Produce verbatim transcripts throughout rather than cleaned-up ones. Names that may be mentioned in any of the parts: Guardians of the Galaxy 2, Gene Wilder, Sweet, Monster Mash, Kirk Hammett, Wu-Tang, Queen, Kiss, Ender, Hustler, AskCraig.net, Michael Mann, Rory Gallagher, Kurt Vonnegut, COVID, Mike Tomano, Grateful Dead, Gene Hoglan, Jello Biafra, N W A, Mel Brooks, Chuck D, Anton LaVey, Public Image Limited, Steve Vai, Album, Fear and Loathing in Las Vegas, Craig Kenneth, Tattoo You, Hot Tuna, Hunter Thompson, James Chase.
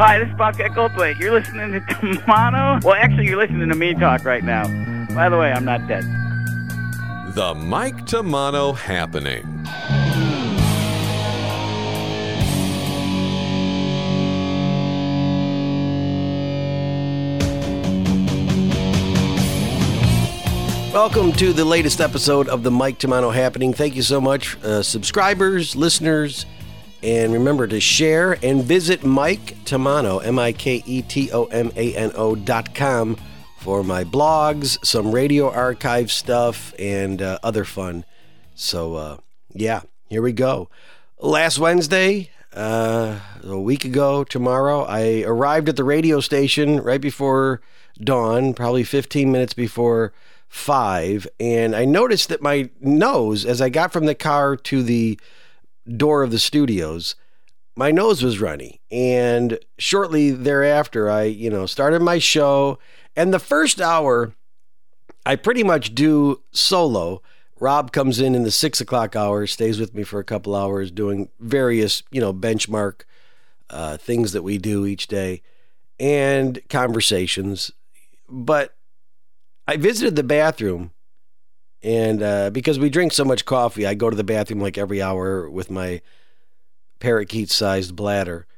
Hi, this is Bobcat Goldthwait. You're listening to Tomano. Well, actually, you're listening to me talk right now. By the way, I'm not dead. The Mike Tomano Happening. Welcome to the latest episode of the Mike Tomano Happening. Thank you so much, uh, subscribers, listeners, and remember to share and visit Mike Tomano, M I K E T O M A N O dot com for my blogs, some radio archive stuff, and uh, other fun. So, uh, yeah, here we go. Last Wednesday, uh, a week ago tomorrow, I arrived at the radio station right before dawn, probably fifteen minutes before five, and I noticed that my nose, as I got from the car to the door of the studios, my nose was runny. And shortly thereafter, I, you know, started my show. And the first hour, I pretty much do solo. Rob comes in in the six o'clock hour, stays with me for a couple hours, doing various, you know, benchmark uh, things that we do each day and conversations. But I visited the bathroom. And uh, because we drink so much coffee, I go to the bathroom like every hour with my parakeet-sized bladder.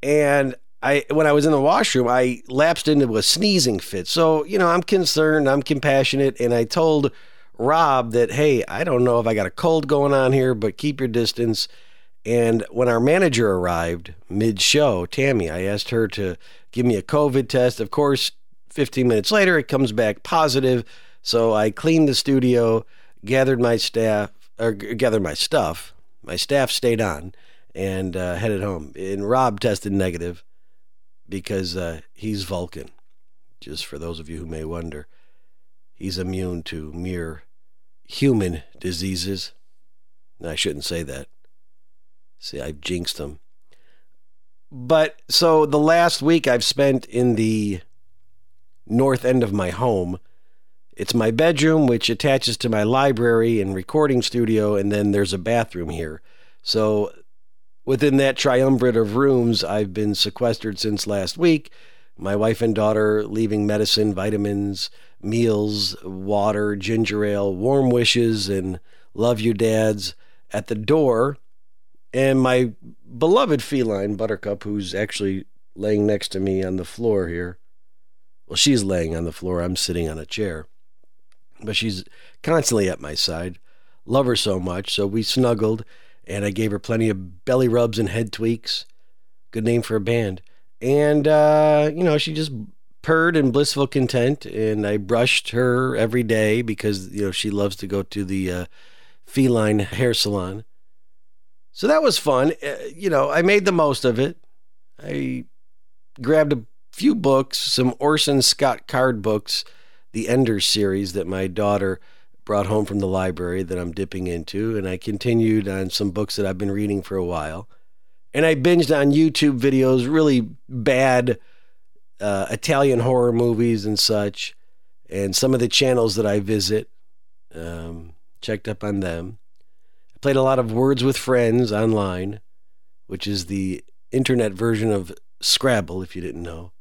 And I, when I was in the washroom, I lapsed into a sneezing fit. So, you know, I'm concerned, I'm compassionate, and I told Rob that, hey, I don't know if I got a cold going on here, but keep your distance. And when our manager arrived mid-show, Tammy, I asked her to give me a COVID test. Of course, fifteen minutes later, it comes back positive. So I cleaned the studio, gathered my staff, or gathered my stuff. My staff stayed on and uh, headed home. And Rob tested negative because uh, he's Vulcan. Just for those of you who may wonder, he's immune to mere human diseases. I shouldn't say that. See, I've jinxed him. But so the last week I've spent in the north end of my home. It's my bedroom, which attaches to my library and recording studio, and then there's a bathroom here. So within that triumvirate of rooms, I've been sequestered since last week. My wife and daughter leaving medicine, vitamins, meals, water, ginger ale, warm wishes, and love you dads at the door. And my beloved feline, Buttercup, who's actually laying next to me on the floor here. Well, she's laying on the floor. I'm sitting on a chair. But she's constantly at my side. Love her so much. So we snuggled, and I gave her plenty of belly rubs and head tweaks. Good name for a band. And, uh, you know, she just purred in blissful content, and I brushed her every day because, you know, she loves to go to the uh, feline hair salon. So that was fun. Uh, you know, I made the most of it. I grabbed a few books, some Orson Scott Card books, the Ender series that my daughter brought home from the library that I'm dipping into. And I continued on some books that I've been reading for a while. And I binged on YouTube videos, really bad uh, Italian horror movies and such. And some of the channels that I visit, um, checked up on them. I played a lot of Words with Friends online, which is the internet version of Scrabble, if you didn't know.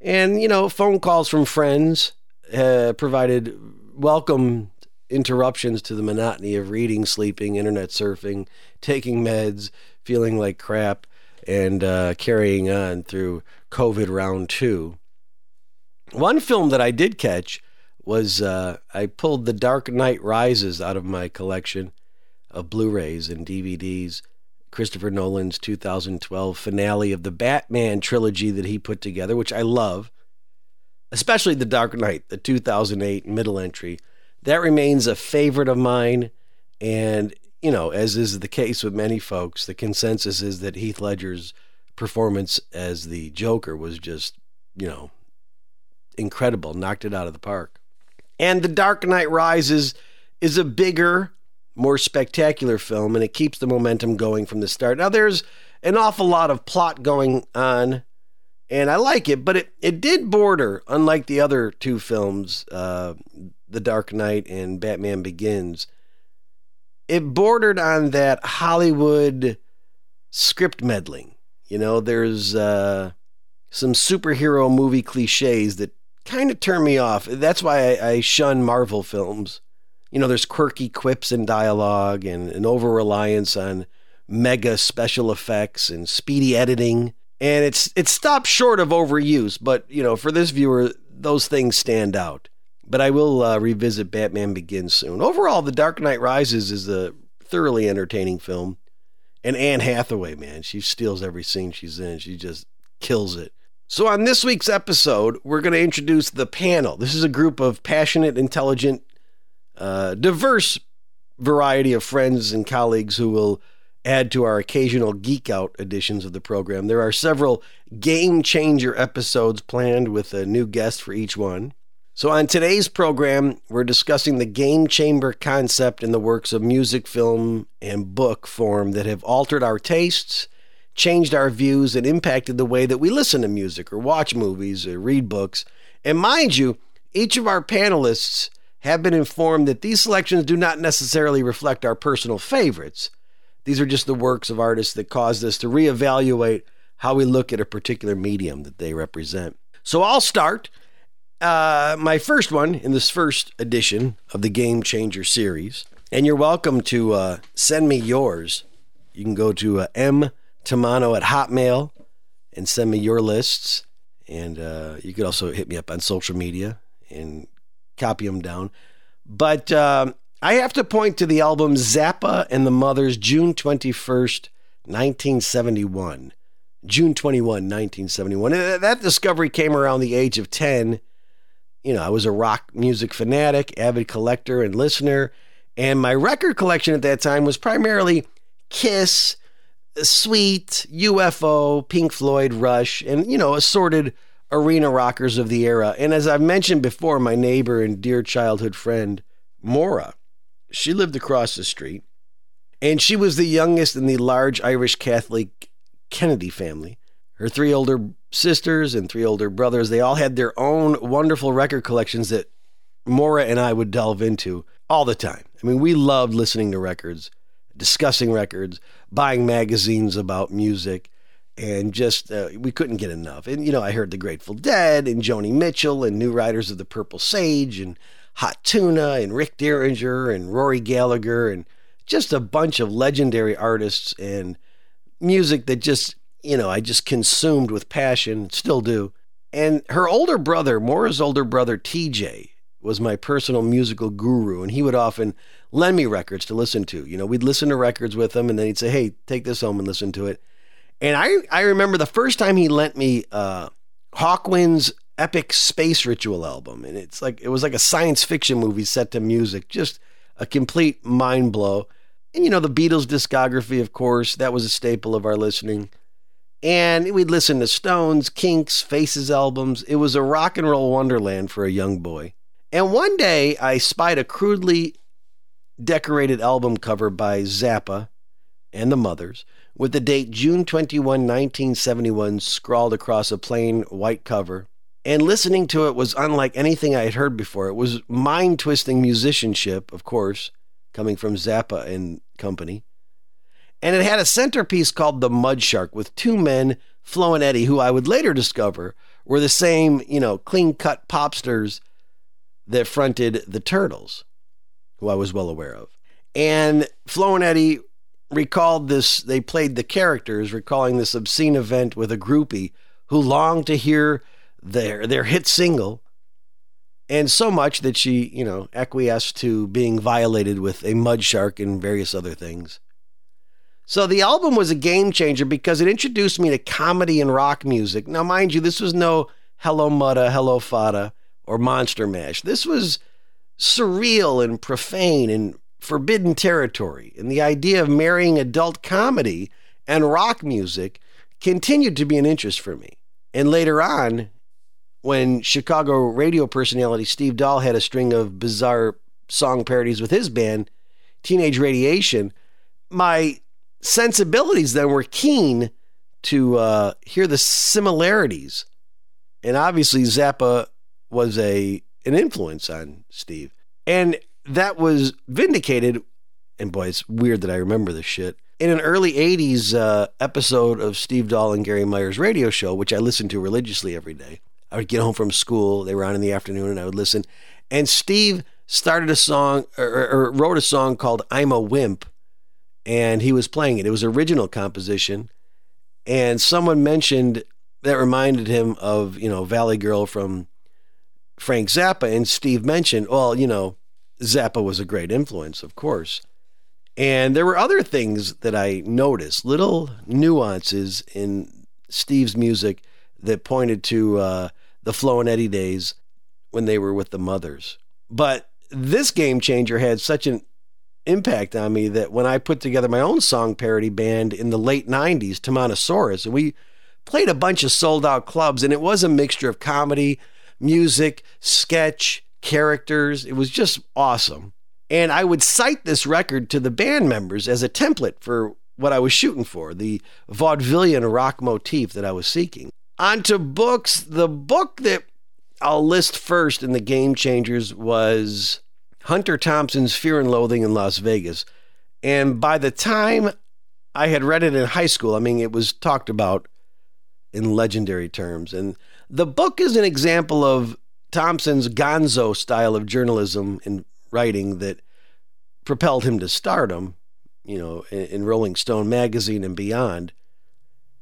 And, you know, phone calls from friends uh, provided welcome interruptions to the monotony of reading, sleeping, internet surfing, taking meds, feeling like crap, and uh, carrying on through COVID round two. One film that I did catch was uh, I pulled The Dark Knight Rises out of my collection of Blu-rays and D V Ds. Christopher Nolan's two thousand twelve finale of the Batman trilogy that he put together, which I love, especially The Dark Knight, the two thousand eight middle entry. That remains a favorite of mine. And, you know, as is the case with many folks, the consensus is that Heath Ledger's performance as the Joker was just, you know, incredible, knocked it out of the park. And The Dark Knight Rises is a bigger, more spectacular film, and it keeps the momentum going from the start. Now, there's an awful lot of plot going on, and I like it, but it, it did border, unlike the other two films, uh, The Dark Knight and Batman Begins, it bordered on that Hollywood script meddling. You know, there's uh, some superhero movie cliches that kind of turn me off. That's why I, I shun Marvel films. You know, there's quirky quips in dialogue and an over-reliance on mega special effects and speedy editing. And it's it's stopped short of overuse, but, you know, for this viewer, those things stand out. But I will uh, revisit Batman Begins soon. Overall, The Dark Knight Rises is a thoroughly entertaining film. And Anne Hathaway, man, she steals every scene she's in. She just kills it. So on this week's episode, we're going to introduce the panel. This is a group of passionate, intelligent, uh, diverse variety of friends and colleagues who will add to our occasional geek out editions of the program. There are several game changer episodes planned with a new guest for each one. So on today's program, we're discussing the game chamber concept in the works of music, film, and book form that have altered our tastes, changed our views, and impacted the way that we listen to music or watch movies or read books. And mind you, each of our panelists have been informed that these selections do not necessarily reflect our personal favorites. These are just the works of artists that caused us to reevaluate how we look at a particular medium that they represent. So I'll start. Uh, my first one in this first edition of the Game Changer series. And you're welcome to uh, send me yours. You can go to uh, mtomano at Hotmail and send me your lists. And uh, you could also hit me up on social media and copy them down. But um, I have to point to the album Zappa and the Mothers, June twenty-first, nineteen seventy-one. June twenty-first, nineteen seventy-one. That discovery came around the age of ten. You know, I was a rock music fanatic, avid collector and listener, and my record collection at that time was primarily Kiss, Sweet, U F O, Pink Floyd, Rush, and, you know, assorted arena rockers of the era. And as I've mentioned before, my neighbor and dear childhood friend, Maura, she lived across the street, and she was the youngest in the large Irish Catholic Kennedy family. Her three older sisters and three older brothers, they all had their own wonderful record collections that Maura and I would delve into all the time. I mean, we loved listening to records, discussing records, buying magazines about music, and just, uh, we couldn't get enough. And, you know, I heard the Grateful Dead and Joni Mitchell and New Riders of the Purple Sage and Hot Tuna and Rick Derringer and Rory Gallagher and just a bunch of legendary artists and music that just, you know, I just consumed with passion, still do. And her older brother, Maura's older brother, T J, was my personal musical guru, and he would often lend me records to listen to. You know, we'd listen to records with him, and then he'd say, hey, take this home and listen to it. And I, I remember the first time he lent me uh, Hawkwind's Epic Space Ritual album, and it's like it was like a science fiction movie set to music, just a complete mind blow. And, you know, the Beatles discography, of course, that was a staple of our listening. And we'd listen to Stones, Kinks, Faces albums. It was a rock and roll wonderland for a young boy. And one day I spied a crudely decorated album cover by Zappa and the Mothers with the date June twenty-first, nineteen seventy-one scrawled across a plain white cover. And listening to it was unlike anything I had heard before. It was mind-twisting musicianship, of course, coming from Zappa and company. And it had a centerpiece called The Mud Shark with two men, Flo and Eddie, who I would later discover were the same, you know, clean-cut popsters that fronted the Turtles, who I was well aware of. And Flo and Eddie recalled this, they played the characters, recalling this obscene event with a groupie who longed to hear their, their hit single, and so much that she, you know, acquiesced to being violated with a mud shark and various other things. So the album was a game changer because it introduced me to comedy and rock music. Now, mind you, this was no Hello Mutta, Hello Fada, or Monster Mash. This was surreal and profane and forbidden territory. And the idea of marrying adult comedy and rock music continued to be an interest for me. And later on, when Chicago radio personality Steve Dahl had a string of bizarre song parodies with his band, Teenage Radiation, my sensibilities then were keen to uh, hear the similarities. And obviously Zappa was a an influence on Steve. And that was vindicated, and boy, it's weird that I remember this shit, In an early eighties uh, episode of Steve Dahl and Gary Meyer's radio show, which I listened to religiously every day, I would get home from school. They were on in the afternoon, and I would listen. And Steve started a song or, or wrote a song called I'm a Wimp, and he was playing it. It was original composition. And someone mentioned that reminded him of, you know, Valley Girl from Frank Zappa. And Steve mentioned, well, you know, Zappa was a great influence, of course. And there were other things that I noticed, little nuances in Steve's music that pointed to uh, the Flo and Eddie days when they were with the Mothers. But this game changer had such an impact on me that when I put together my own song parody band in the late nineties, Tamanosaurus, and we played a bunch of sold-out clubs, and it was a mixture of comedy, music, sketch, characters. It was just awesome. And I would cite this record to the band members as a template for what I was shooting for, the vaudevillian rock motif that I was seeking. On to books. The book that I'll list first in the Game Changers was Hunter Thompson's Fear and Loathing in Las Vegas. And by the time I had read it in high school, I mean, it was talked about in legendary terms. And the book is an example of Thompson's gonzo style of journalism and writing that propelled him to stardom, you know, in, in Rolling Stone magazine and beyond.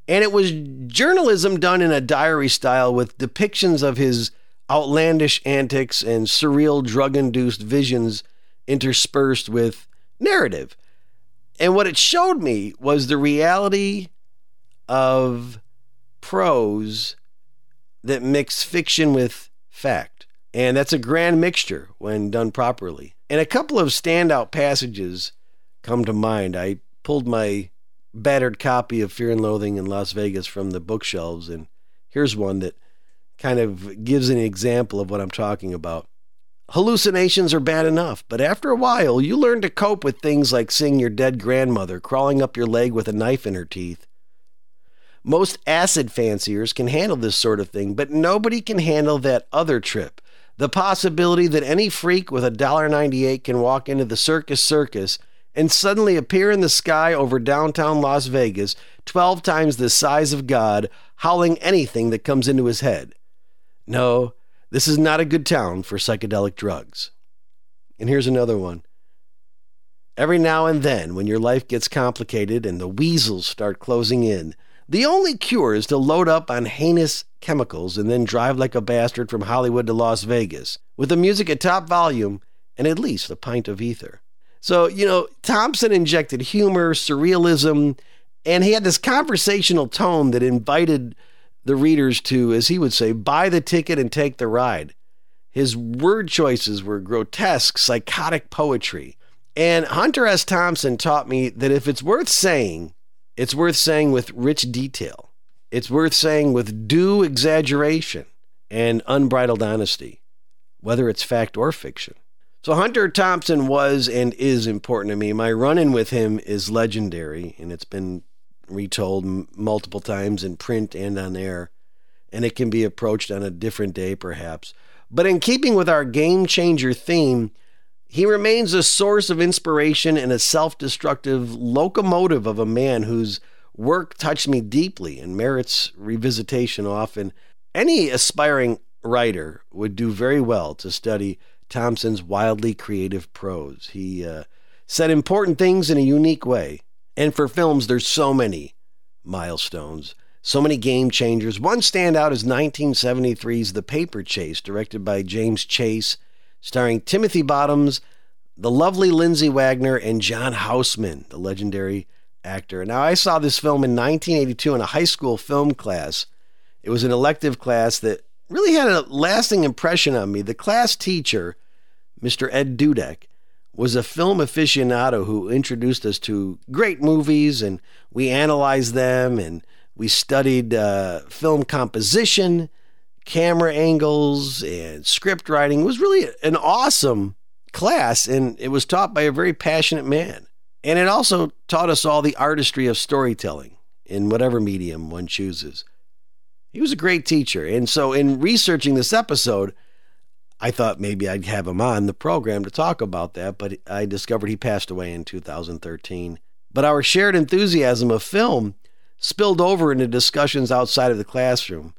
And it was journalism done in a diary style with depictions of his outlandish antics and surreal drug-induced visions interspersed with narrative. And what it showed me was the reality of prose that mixed fiction with fact. And that's a grand mixture when done properly. And a couple of standout passages come to mind. I pulled my battered copy of Fear and Loathing in Las Vegas from the bookshelves, and here's one that kind of gives an example of what I'm talking about. Hallucinations are bad enough, but after a while, you learn to cope with things like seeing your dead grandmother crawling up your leg with a knife in her teeth. Most acid fanciers can handle this sort of thing, but nobody can handle that other trip. The possibility that any freak with a dollar ninety-eight can walk into the Circus Circus and suddenly appear in the sky over downtown Las Vegas, twelve times the size of God, howling anything that comes into his head. No, this is not a good town for psychedelic drugs. And here's another one. Every now and then, when your life gets complicated and the weasels start closing in, the only cure is to load up on heinous chemicals and then drive like a bastard from Hollywood to Las Vegas with the music at top volume and at least a pint of ether. So, you know, Thompson injected humor, surrealism, and he had this conversational tone that invited the readers to, as he would say, buy the ticket and take the ride. His word choices were grotesque, psychotic poetry. And Hunter S. Thompson taught me that if it's worth saying, it's worth saying with rich detail. It's worth saying with due exaggeration and unbridled honesty, whether it's fact or fiction. So Hunter Thompson was and is important to me. My run-in with him is legendary, and it's been retold m- multiple times in print and on air, and it can be approached on a different day perhaps. But in keeping with our Game Changer theme, he remains a source of inspiration and a self-destructive locomotive of a man whose work touched me deeply and merits revisitation often. Any aspiring writer would do very well to study Thompson's wildly creative prose. He uh, said important things in a unique way. And for films, there's so many milestones, so many game changers. One standout is nineteen seventy-three's The Paper Chase, directed by James Chase, starring Timothy Bottoms, the lovely Lindsay Wagner, and John Houseman, the legendary actor. Now, I saw this film in nineteen eighty-two in a high school film class. It was an elective class that really had a lasting impression on me. The class teacher, Mister Ed Dudek, was a film aficionado who introduced us to great movies, and we analyzed them, and we studied uh, film composition, camera angles, and script writing. It was really an awesome class, and it was taught by a very passionate man. And it also taught us all the artistry of storytelling in whatever medium one chooses. He was a great teacher. And so in researching this episode, I thought maybe I'd have him on the program to talk about that, but I discovered he passed away in two thousand thirteen. but our shared enthusiasm of film spilled over into discussions outside of the classroom.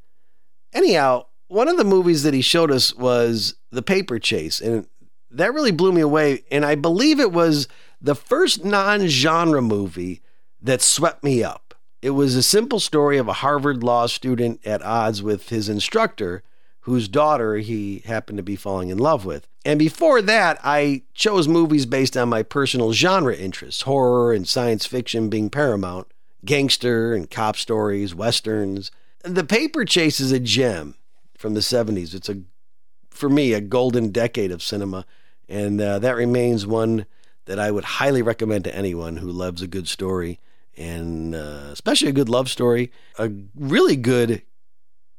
Anyhow, one of the movies that he showed us was The Paper Chase, and that really blew me away, and I believe it was the first non-genre movie that swept me up. It was a simple story of a Harvard law student at odds with his instructor, whose daughter he happened to be falling in love with. And before that, I chose movies based on my personal genre interests, horror and science fiction being paramount, gangster and cop stories, westerns. The Paper Chase is a gem from the seventies. It's, a, for me, a golden decade of cinema, and uh, that remains one that I would highly recommend to anyone who loves a good story, and uh, especially a good love story, a really good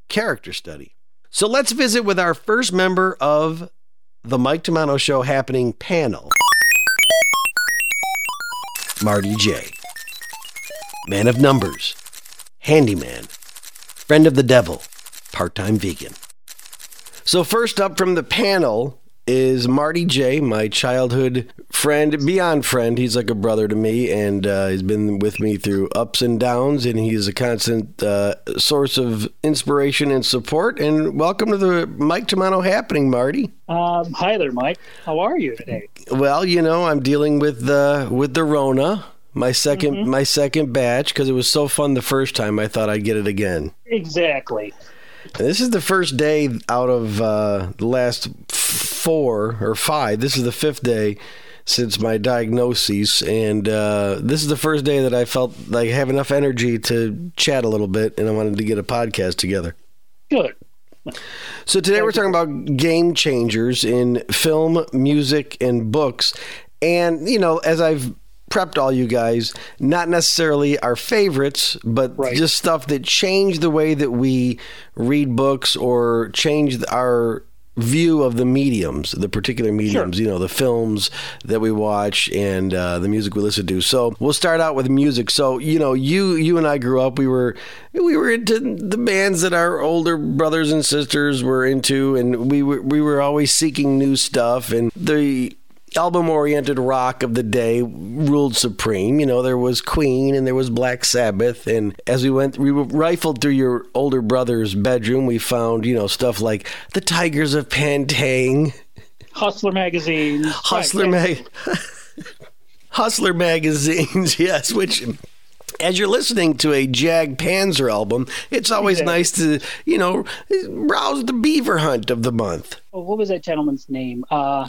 character study. So let's visit with our first member of the Mike Tomano Show Happening panel, Marty Jay. Man of numbers, handyman, friend of the devil, part-time vegan. So first up from the panel is Marty Jay, my childhood friend, beyond friend. He's like a brother to me, and uh, he's been with me through ups and downs, and he's a constant uh, source of inspiration and support. And welcome to the Mike Tomano Happening, Marty. Um, hi there, Mike. How are you today? Well, you know, I'm dealing with the with the Rona. My second mm-hmm. my second batch, because it was so fun the first time, I thought I'd get it again. Exactly. This is the first day out of uh, the last four or five. This is the fifth day since my diagnosis, and uh, this is the first day that I felt like I have enough energy to chat a little bit, and I wanted to get a podcast together. Good. So today we're talking about game changers in film, music, and books, and, you know, as I've prepped all you guys, not necessarily our favorites, but right. just stuff that changed the way that we read books or changed our view of the mediums, the particular mediums, sure. you know, the films that we watch and uh, the music we listen to. So we'll start out with music. So, you know, you you and I grew up, we were we were into the bands that our older brothers and sisters were into, and we were, we were always seeking new stuff, and the album-oriented rock of the day ruled supreme. You know, there was Queen and there was Black Sabbath, and as we went, we rifled through your older brother's bedroom, we found, you know, stuff like The Tigers of Pantang, Hustler magazines, Hustler mag, Hustler magazines, yes, which, as you're listening to a Jag Panzer album, it's always exactly. nice to, you know, rouse the beaver hunt of the month. Oh, what was that gentleman's name? Uh...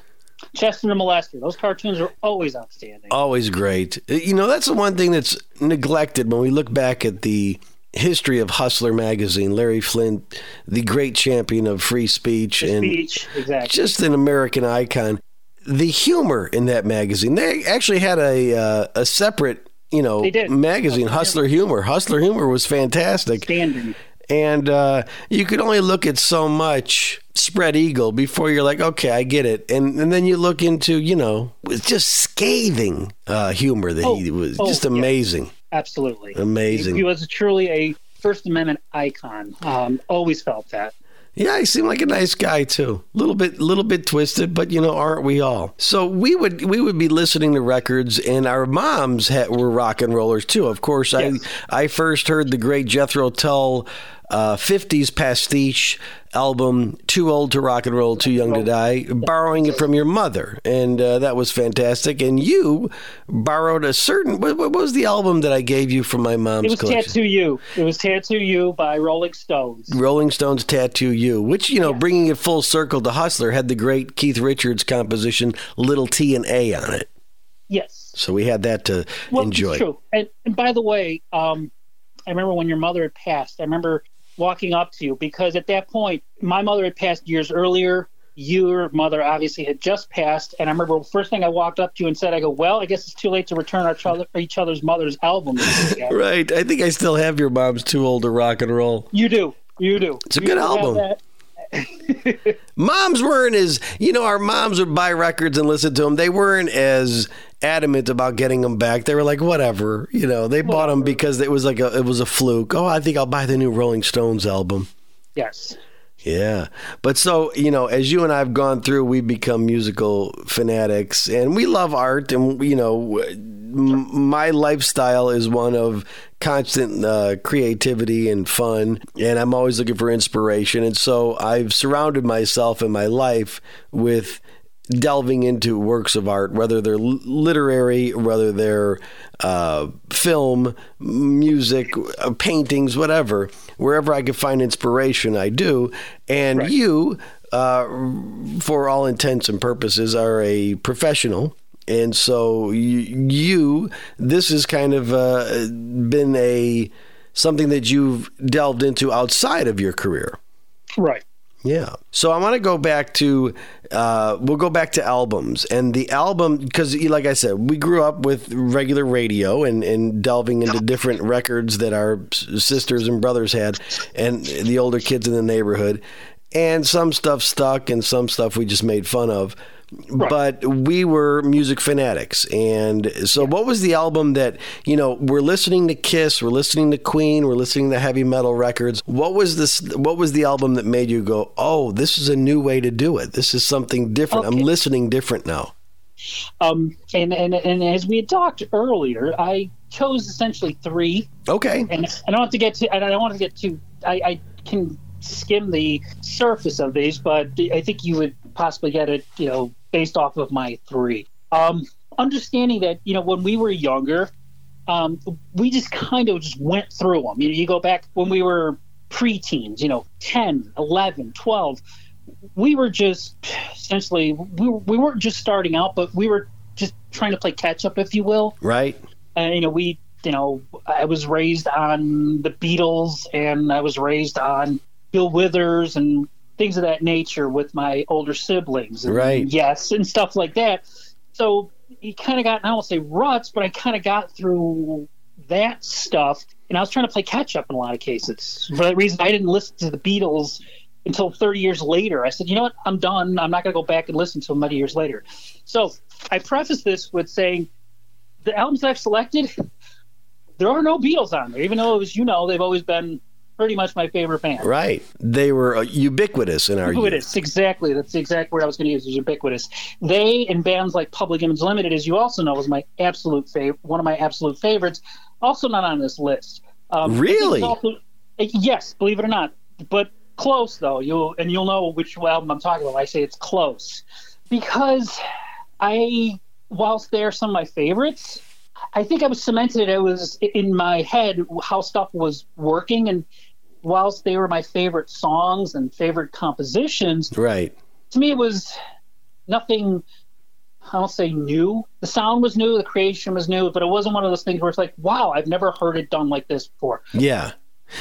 Chester the Molester. Those cartoons are always outstanding. Always great. You know, that's the one thing that's neglected when we look back at the history of Hustler magazine. Larry Flint, the great champion of free speech. Free and speech, exactly. Just an American icon. The humor in that magazine. They actually had a uh, a separate, you know, magazine, Hustler Humor. Hustler Humor was fantastic. Outstanding. And uh, you could only look at so much spread eagle before you're like, okay, I get it. And and then you look into, you know, it's just scathing uh, humor that oh, he was oh, just amazing. Yeah. Absolutely. Amazing. He, he was truly a First Amendment icon. Um, always felt that. Yeah, he seemed like a nice guy too. Little bit, little bit twisted, but you know, aren't we all? So we would, we would be listening to records, and our moms had, were rock and rollers too. Of course, yes. I, I first heard the great Jethro Tull, uh, fifties pastiche album, Too Old to Rock and Roll, Too Young to Die, borrowing it from your mother, and uh, that was fantastic. And you borrowed a certain. What, what was the album that I gave you from my mom's? It was collection? Tattoo You. It was Tattoo You by Rolling Stones. Rolling Stones, Tattoo You, which, you know, yeah. bringing it full circle to Hustler, had the great Keith Richards composition Little T and A on it. Yes. So we had that to well, enjoy. It's true. And, and by the way, um, I remember when your mother had passed. I remember walking up to you, because at that point my mother had passed years earlier. Your mother obviously had just passed, and I remember the first thing I walked up to you and said, I go, well, I guess it's too late to return our each other's mother's albums. Right. I think I still have your mom's Too Old to Rock and Roll. You do. You do. It's a you good album. Moms weren't as, you know, our moms would buy records and listen to them. They weren't as adamant about getting them back. They were like, whatever, you know, they whatever. bought them because it was like a, it was a fluke. Oh, I think I'll buy the new Rolling Stones album. Yes. Yeah. But so, you know, as you and I've gone through, we've become musical fanatics, and we love art, and, you know, m- my lifestyle is one of constant uh, creativity and fun, and I'm always looking for inspiration. And so I've surrounded myself in my life with delving into works of art, whether they're literary, whether they're uh, film, music, uh, paintings, whatever. Wherever I can find inspiration, I do. And right. you, uh, for all intents and purposes, are a professional. And so you, you this has kind of uh, been a something that you've delved into outside of your career. Right. Yeah. So I want to go back to, uh, we'll go back to albums. And the album, because like I said, we grew up with regular radio and, and delving into different records that our sisters and brothers had and the older kids in the neighborhood. And some stuff stuck and some stuff we just made fun of. Right. But we were music fanatics. And so yeah. What was the album that, you know, we're listening to Kiss, we're listening to Queen, we're listening to heavy metal records. What was this? What was the album that made you go, oh, this is a new way to do it. This is something different. Okay. I'm listening different now. Um, and, and, and as we had talked earlier, I chose essentially three. Okay. And I don't have to get to, I don't want to get to, I, I can skim the surface of these, but I think you would possibly get it, you know, based off of my three. Um, understanding that, you know, when we were younger, um, we just kind of just went through them. You know, you go back when we were preteens, you know, ten, eleven, twelve, we were just essentially, we, we weren't just starting out, but we were just trying to play catch up, if you will. Right. And, uh, you know, we, you know, I was raised on the Beatles and I was raised on Bill Withers and things of that nature with my older siblings. And, right. Yes, and stuff like that. So you kind of got, I won't say ruts, but I kind of got through that stuff. And I was trying to play catch-up in a lot of cases. For that reason, I didn't listen to the Beatles until thirty years later. I said, you know what? I'm done. I'm not going to go back and listen to them many years later. So I preface this with saying the albums I've selected, there are no Beatles on there, even though, as you know, they've always been pretty much my favorite band. Right. They were uh, ubiquitous in our Ubiquitous, youth. Exactly. That's the exact word I was going to use, is ubiquitous. They and bands like Public Image Limited, as you also know, was my absolute favorite, one of my absolute favorites. Also not on this list. Um, really? Also, yes, believe it or not. But close, though. You'll And you'll know which album I'm talking about. I say it's close. Because I, whilst they're some of my favorites, I think I was cemented. It was in my head how stuff was working, and whilst they were my favorite songs and favorite compositions, right? To me, it was nothing. I don't say new. The sound was new, the creation was new, but it wasn't one of those things where it's like, "Wow, I've never heard it done like this before." Yeah,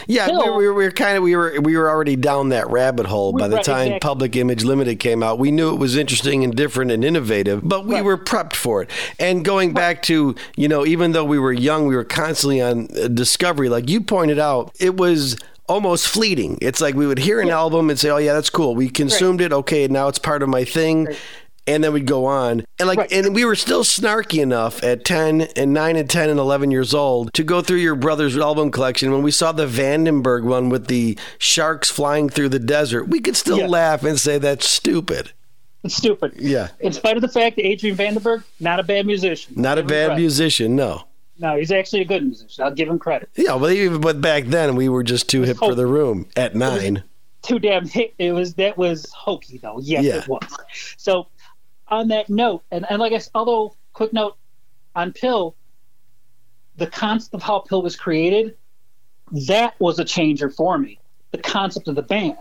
yeah. Still, we were, we were kind of we were we were already down that rabbit hole by the right, time exactly. Public Image Limited came out. We knew it was interesting and different and innovative, but we right. were prepped for it. And going right. back to, you know, even though we were young, we were constantly on discovery. Like you pointed out, it was almost fleeting. It's like we would hear an yeah. album and say, oh yeah, that's cool. We consumed right. it. Okay. Now it's part of my thing. Right. And then we'd go on. And like, right. and we were still snarky enough at ten and nine and ten and eleven years old to go through your brother's album collection. When we saw the Vandenberg one with the sharks flying through the desert, we could still yeah. laugh and say, that's stupid. It's stupid. Yeah. In spite of the fact that Adrian Vandenberg, not a bad musician. Not a bad right. musician. No. No, he's actually a good musician. I'll give him credit. Yeah, but even but back then we were just too hip hokey. For the room at nine. Too damn hip. It was that was hokey though. Yes, yeah. it was. So, on that note, and, and like I said, although quick note on Pill, the concept of how Pill was created, that was a changer for me. The concept of the band.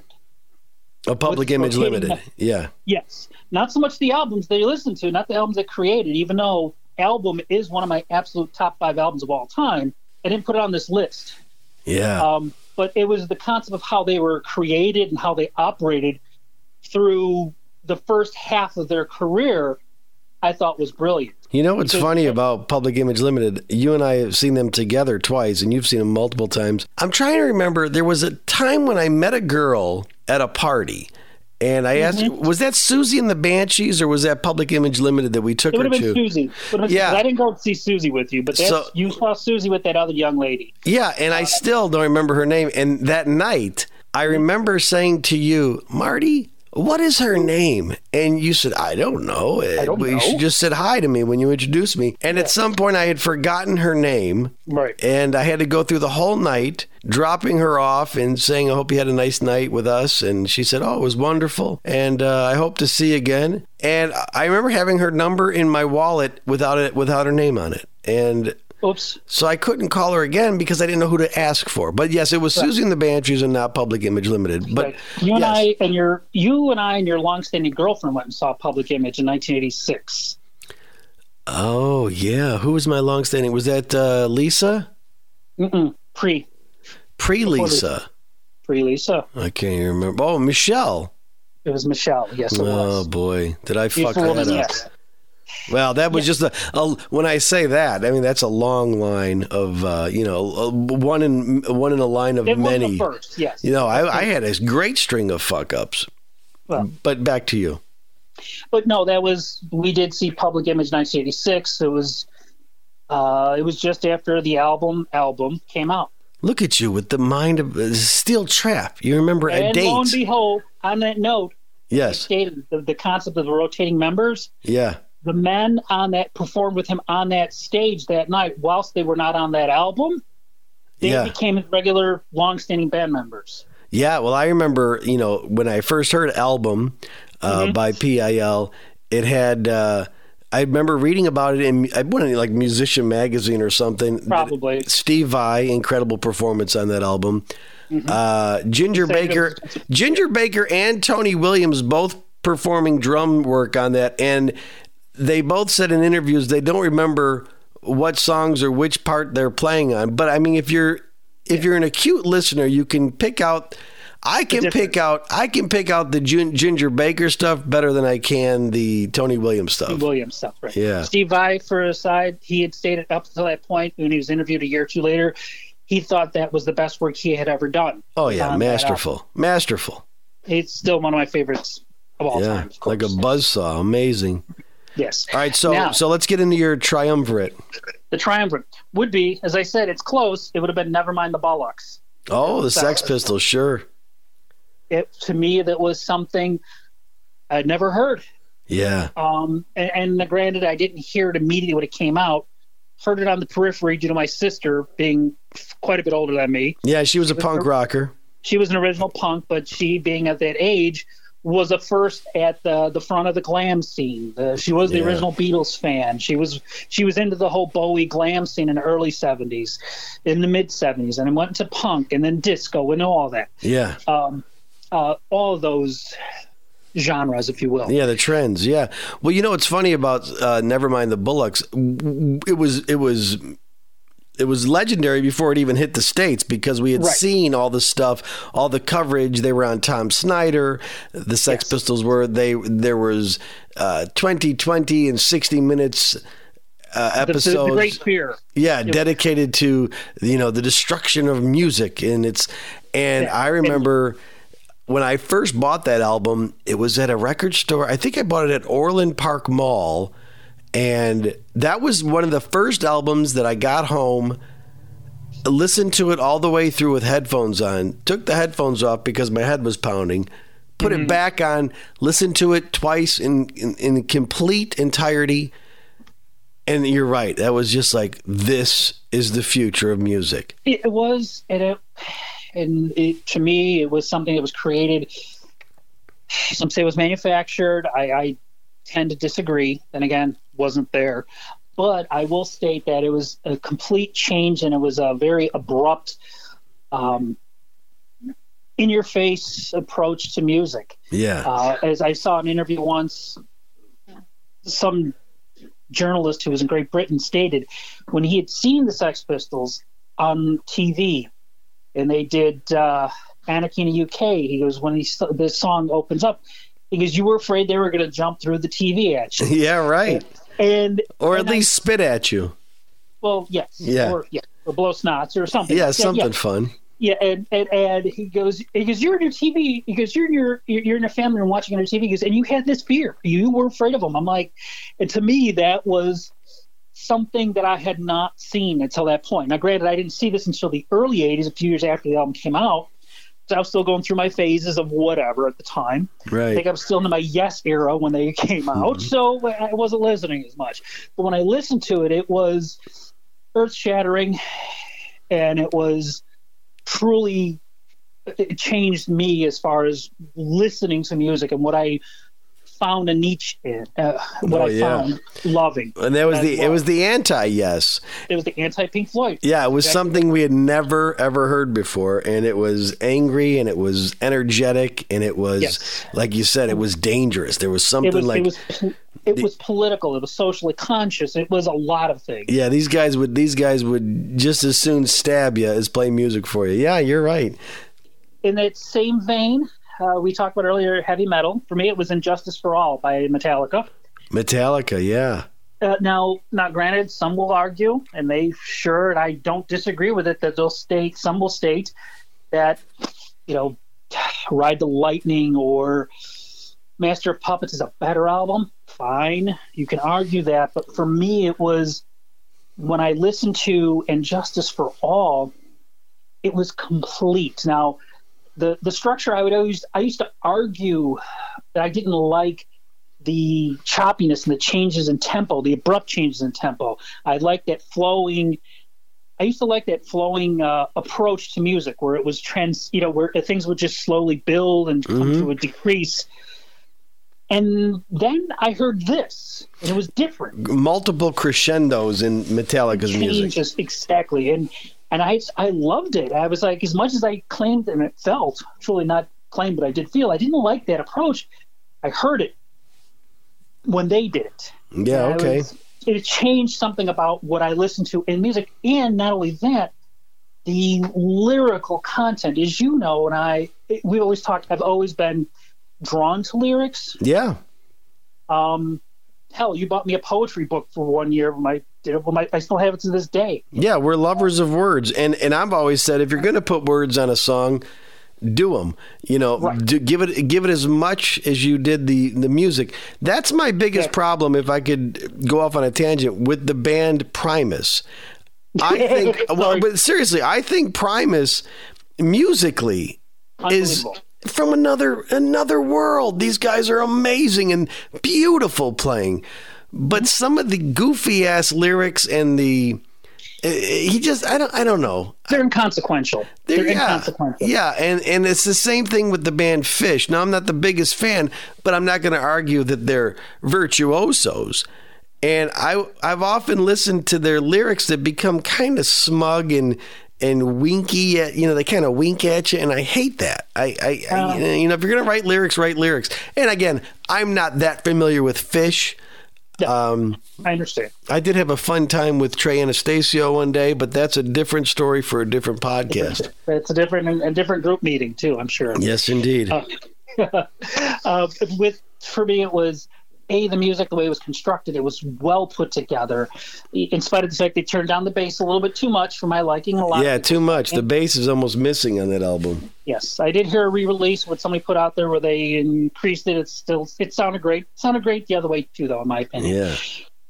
A Public Image Limited. That. Yeah. Yes, not so much the albums they listened to, not the albums they created, even though. Album is one of my absolute top five albums of all time. I didn't put it on this list. Yeah. Um, but it was the concept of how they were created and how they operated through the first half of their career, I thought was brilliant. You know what's because, funny about Public Image Limited? You and I have seen them together twice, and you've seen them multiple times. I'm trying to remember, there was a time when I met a girl at a party. And I asked, mm-hmm. was that Susie and the Banshees, or was that Public Image Limited that we took her to? It would have been Susie. Yeah. I didn't go see Susie with you, but that's, so, you saw Susie with that other young lady. Yeah, and uh, I still don't remember her name. And that night, I remember saying to you, Marty, what is her name? And you said, I don't know. I don't know. She just said hi to me when you introduced me. And yeah. at some point I had forgotten her name. Right. And I had to go through the whole night dropping her off and saying, I hope you had a nice night with us. And she said, oh, it was wonderful. And uh, I hope to see you again. And I remember having her number in my wallet without it, without her name on it. And oops. So I couldn't call her again because I didn't know who to ask for. But yes, it was right. Susie and the Banshees and not Public Image Limited. But right. you and yes. I and your you and I and your longstanding girlfriend went and saw Public Image in nineteen eighty-six. Oh yeah, who was my longstanding? Was that uh, Lisa? Mm-mm. Pre. Pre Lisa. Pre Lisa. I can't even remember. Oh, Michelle. It was Michelle. Yes, it oh, was. Oh boy, did I fuck that up? Yes. Well, that was yeah. just a, a. When I say that, I mean that's a long line of uh, you know a, one in one in a line of it many. Was the first, yes. You know, I, I had a great string of fuck ups. Well, but back to you. But no, that was we did see Public Image nineteen eighty-six. It was, uh, it was just after the album album came out. Look at you with the mind of uh, steel trap. You remember and a date. And lo and behold, on that note, yes, stated the, the concept of the rotating members. Yeah. The men on that performed with him on that stage that night, whilst they were not on that album, they yeah. became his regular, long-standing band members. Yeah, well, I remember, you know, when I first heard Album uh, mm-hmm. by P I L, it had. Uh, I remember reading about it in I went in like Musician Magazine or something. Probably Steve Vai, incredible performance on that album. Mm-hmm. Uh, Ginger Baker, Ginger Baker, and Tony Williams both performing drum work on that, and. They both said in interviews they don't remember what songs or which part they're playing on. But I mean, if you're if you're an acute listener, you can pick out. I can pick out. I can pick out the Ginger Baker stuff better than I can the Tony Williams stuff. Steve Williams stuff, right? Yeah. Steve Vai, for his side, he had stated up until that point when he was interviewed a year or two later, he thought that was the best work he had ever done. Oh yeah, masterful, masterful. It's still one of my favorites of all time. Yeah, like a buzzsaw, amazing. Yes. All right, so now, so let's get into your triumvirate. The triumvirate would be, as I said, it's close. It would have been Nevermind the Bollocks. Oh, the so, Sex Pistols, sure. It to me that was something I'd never heard. Yeah. Um, and, and granted, I didn't hear it immediately when it came out. Heard it on the periphery due to my sister being quite a bit older than me. Yeah, she was a she punk was, rocker. She was an original punk, but she being at that age. Was a first at the the front of the glam scene. The, she was the yeah. original Beatles fan. She was she was into the whole Bowie glam scene in the early seventies, in the mid seventies, and it went to punk and then disco and all that. Yeah, um, uh, all those genres, if you will. Yeah, the trends. Yeah. Well, you know what's funny about uh, Nevermind the Bollocks? It was it was. It was legendary before it even hit the States because we had right. seen all the stuff, all the coverage. They were on Tom Snyder. The Sex yes. Pistols were they. There was uh, twenty twenty and sixty minutes uh, episodes. The, the, the Great Fear. Yeah, it dedicated was. to you know the destruction of music and it's. And yeah. I remember when I first bought that album, it was at a record store. I think I bought it at Orland Park Mall. And that was one of the first albums that I got home, listened to it all the way through with headphones on, took the headphones off because my head was pounding, put mm-hmm. it back on, listened to it twice in, in, in complete entirety. And you're right. That was just like, this is the future of music. It was. And, it, and it, to me, it was something that was created. Some say it was manufactured. I, I tend to disagree. Then again, wasn't there, but I will state that it was a complete change and it was a very abrupt um in your face approach to music. Yeah. Uh, as I saw an interview once, some journalist who was in Great Britain stated when he had seen the Sex Pistols on T V and they did uh Anarchy in the U K, he goes, when he, the song opens up, because you were afraid they were going to jump through the T V at you. Yeah, right. And Or and at I, least spit at you. Well, yes. Yeah. Or, yeah, or blow snots or something. Yeah, yeah something yeah. fun. Yeah, and, and and he goes, he goes, you're in your T V, because you're in your you're in your family room watching on your T V, he goes, and you had this fear. You were afraid of them. I'm like, and to me, that was something that I had not seen until that point. Now, granted, I didn't see this until the early eighties, a few years after the album came out. I was still going through my phases of whatever at the time. Right. I think I was still in my Yes era when they came out, mm-hmm. so I wasn't listening as much. But when I listened to it, it was earth-shattering, and it was truly – it changed me as far as listening to music and what I – found a niche in uh, what oh, I yeah. found loving. And that was the well. it was the anti yes. It was the anti Pink Floyd. Yeah, it was exactly. something we had never ever heard before, and it was angry, and it was energetic, and it was yes. like you said, it was dangerous. There was something it was, like it was pl- it the, was political, it was socially conscious, it was a lot of things. Yeah, these guys would these guys would just as soon stab you as play music for you. Yeah, you're right. In that same vein, Uh, we talked about earlier, heavy metal. For me, it was Injustice for All by Metallica. Metallica, yeah. Uh, now, now, granted, some will argue, and they sure, and I don't disagree with it, that they'll state, some will state that, you know, Ride the Lightning or Master of Puppets is a better album. Fine. You can argue that. But for me, it was when I listened to Injustice for All, it was complete. Now, The the structure I would always I used to argue that I didn't like the choppiness and the changes in tempo, the abrupt changes in tempo. I liked that flowing. I used to like that flowing uh, approach to music, where it was trans, you know, where things would just slowly build and come mm-hmm. to a decrease. And then I heard this, and it was different. Multiple crescendos in Metallica's changes, music. Exactly, and. And I, I loved it. I was like, as much as I claimed, and it felt, truly not claimed, but I did feel, I didn't like that approach. I heard it when they did it. Yeah, and okay. Was, it changed something about what I listened to in music. And not only that, the lyrical content, as you know, and I, we've always talked, I've always been drawn to lyrics. Yeah. Um. Hell, you bought me a poetry book for one year. My, my, I still have it to this day. Yeah, we're lovers of words. And and I've always said, if you're going to put words on a song, do them. You know, right. do, give it give it as much as you did the, the music. That's my biggest yeah. problem, if I could go off on a tangent, with the band Primus. I think, well, but seriously, I think Primus musically is... from another another world. These guys are amazing and beautiful playing, but some of the goofy ass lyrics and the uh, he just I don't I don't know they're inconsequential they're, they're yeah, inconsequential yeah and and it's the same thing with the band Fish. Now, I'm not the biggest fan, but I'm not going to argue that they're virtuosos, and I I've often listened to their lyrics that become kind of smug and and winky at, you know, they kind of wink at you, and I hate that. I, I, um, I you know, if you're gonna write lyrics, write lyrics. And again, I'm not that familiar with Fish. Yeah, um, I understand. I did have a fun time with Trey Anastasio one day, but that's a different story for a different podcast. It's a different, a different group meeting too, I'm sure. Yes, indeed. Uh, uh, with for me, it was. A, the music, the way it was constructed, it was well put together. In spite of the fact they turned down the bass a little bit too much for my liking. A lot. Yeah, too much. The bass is almost missing on that album. Yes, I did hear a re-release what somebody put out there where they increased it. It still it sounded great. It sounded great the other way too, though, in my opinion. Yeah.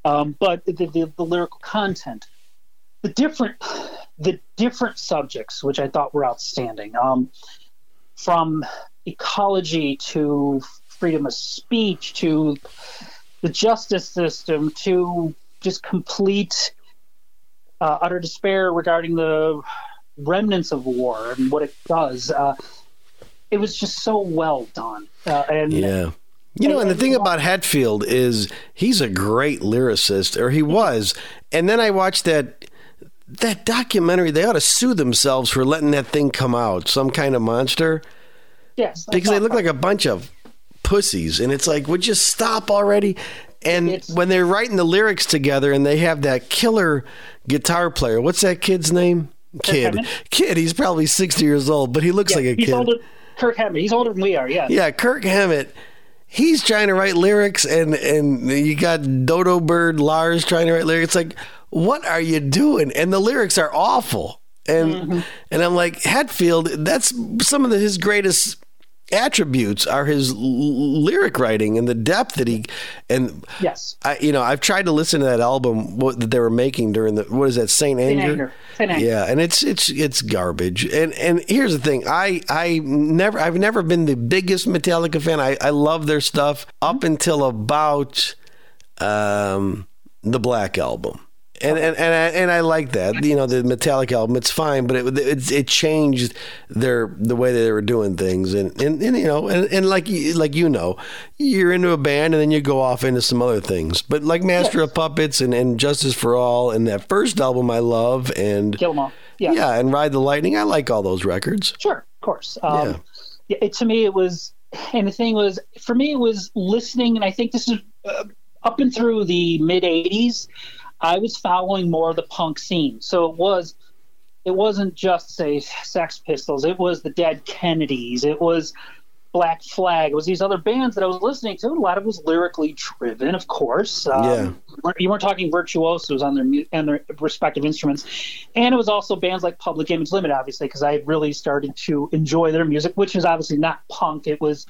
Um, but the, the the lyrical content, the different the different subjects, which I thought were outstanding, um, from ecology to freedom of speech to the justice system to just complete uh, utter despair regarding the remnants of war and what it does. Uh, it was just so well done. Uh, and yeah. You know, and the thing about Hetfield is he's a great lyricist, or he was. And then I watched that that documentary. They ought to sue themselves for letting that thing come out, Some Kind of Monster. Yes. Because they look like a bunch of pussies, and it's like, would you stop already? And it's, when they're writing the lyrics together and they have that killer guitar player, what's that kid's name? Kid. Kid, he's probably sixty years old, but he looks yeah, like a he's kid. Older, Kirk Hammett, he's older than we are, yeah. Yeah, Kirk Hammett, he's trying to write lyrics, and, and you got Dodo Bird Lars trying to write lyrics. It's like, what are you doing? And the lyrics are awful. And mm-hmm. and I'm like, Hetfield, that's some of the, his greatest attributes are his l- lyric writing and the depth that he, and yes, I, you know, I've tried to listen to that album what, that they were making during the, what is that, Saint Anger? Saint Anger. Yeah, and it's it's it's garbage. And and here's the thing, I I never I've never been the biggest Metallica fan. I I love their stuff up until about um the Black Album. And and and I, and I like that, you know, the Metallic album. It's fine, but it it, it changed their the way that they were doing things, and, and, and you know, and, and like like you know, you're into a band and then you go off into some other things. But like Master yes. of Puppets and, and Justice for All and that first album I love, and Kill 'Em All, yeah, yeah, and Ride the Lightning. I like all those records. Sure, of course. Um, yeah, it, to me it was, and the thing was for me it was listening, and I think this is uh, up and through the mid eighties. I was following more of the punk scene, so it was, it wasn't just say Sex Pistols. It was the Dead Kennedys. It was Black Flag. It was these other bands that I was listening to. A lot of it was lyrically driven, of course. Um, yeah. You weren't talking virtuosos on their and their respective instruments, and it was also bands like Public Image Limited, obviously, because I really started to enjoy their music, which is obviously not punk. It was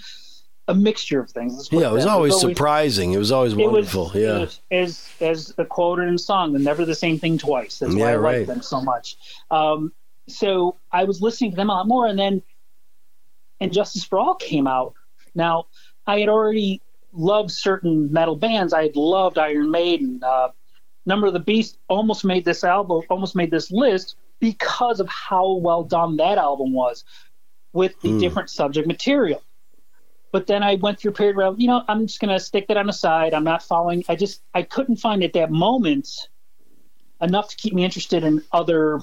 a mixture of things. Yeah, it was always, always surprising. It was always wonderful. It was, yeah, it was, as as a quote in a song, "And never the same thing twice." That's yeah, why I right. like them so much. Um, so I was listening to them a lot more, and then and Justice for All came out. Now I had already loved certain metal bands. I had loved Iron Maiden. Uh, Number of the Beast almost made this album, almost made this list because of how well done that album was with the mm. different subject material. But then I went through a period where, you know, I'm just going to stick that on the side. I'm not following. I just, I couldn't find at that moment enough to keep me interested in other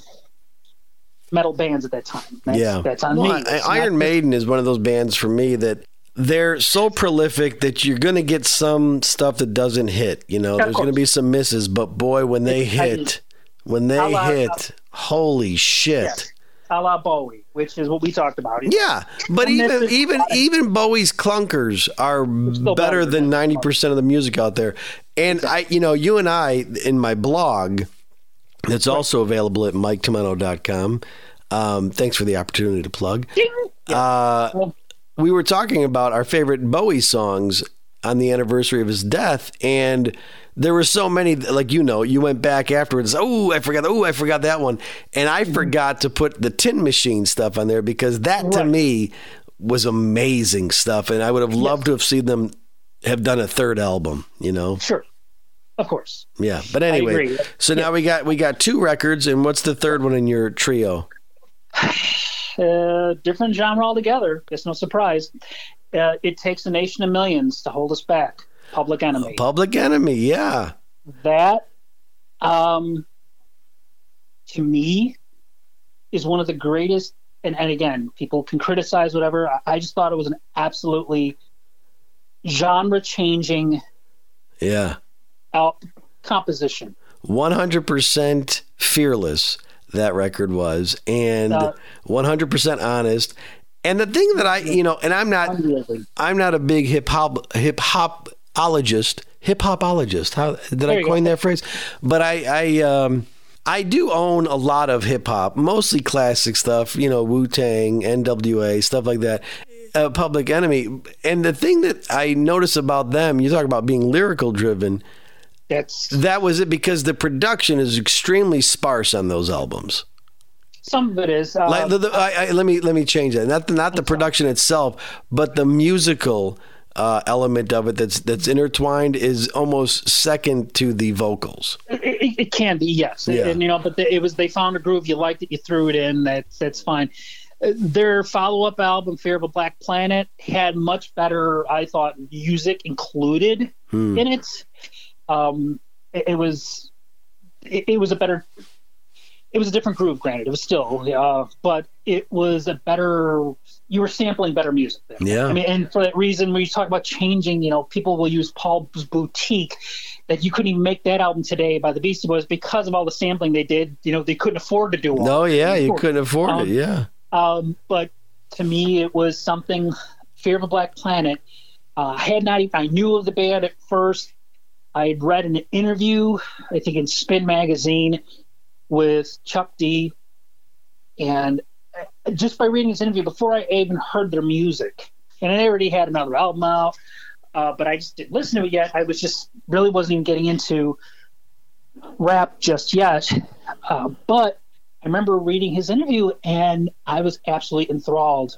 metal bands at that time. That's, yeah. That's on well, me. That's I, Iron Maiden is one of those bands for me that they're so prolific that you're going to get some stuff that doesn't hit. You know, yeah, there's going to be some misses. But boy, when they it's, hit, I mean, when they I'll hit, I'll, holy shit. Yes. A la Bowie, which is what we talked about. Yeah, but and even is, even even Bowie's clunkers are better, better than ninety percent of the music out there. And exactly. I, you know, you and I, in my blog, that's right. also available at mike tomano dot com. Um, thanks for the opportunity to plug. Yeah. Uh, well, we were talking about our favorite Bowie songs on the anniversary of his death, and there were so many, like, you know, you went back afterwards. Oh, I forgot. Oh, I forgot that one. And I forgot to put the Tin Machine stuff on there because that right. to me was amazing stuff. And I would have loved yes. to have seen them have done a third album, you know? Sure. Of course. Yeah. But anyway, so yeah. now we got, we got two records, and what's the third one in your trio? Uh, different genre altogether. It's no surprise. Uh, it takes a nation of millions to hold us back. Public Enemy. Public Enemy, yeah. That, um, to me, is one of the greatest. And, and again, people can criticize whatever. I, I just thought it was an absolutely genre-changing yeah. out, composition. one hundred percent fearless, that record was. And uh, one hundred percent honest. And the thing that I, you know, and I'm not, I'm not a big hip hop, hip hopologist, hip hopologist. How did I coin that phrase? But I, I, um, I do own a lot of hip hop, mostly classic stuff, you know, Wu-Tang, N W A, stuff like that, uh, Public Enemy. And the thing that I notice about them, you talk about being lyrical driven. That's that was it because the production is extremely sparse on those albums. Some of it is. Uh, like the, the, I, I, let me let me change that. Not the, not the production itself, but the musical uh, element of it that's that's intertwined is almost second to the vocals. It, it, it can be, yes. Yeah. And, you know, but the, it was they found a groove. You liked it. You threw it in. That's that's fine. Their follow-up album, Fear of a Black Planet, had much better, I thought, music included hmm. in it. Um, it, it was it, it was a better. It was a different groove, granted. It was still, uh, but it was a better. You were sampling better music there. Yeah. I mean, and for that reason, when you talk about changing, you know, people will use Paul's Boutique. That you couldn't even make that album today by the Beastie Boys because of all the sampling they did. You know, they couldn't afford to do all. No, yeah, you couldn't afford um, it. Yeah. Um, but to me, it was something. Fear of a Black Planet. Uh, I had not even. I knew of the band at first. I had read an interview, I think, in Spin magazine, with Chuck D, and just by reading his interview before I even heard their music, and I already had another album out, uh, but I just didn't listen to it yet. I was just really wasn't even getting into rap just yet. Uh, but I remember reading his interview, and I was absolutely enthralled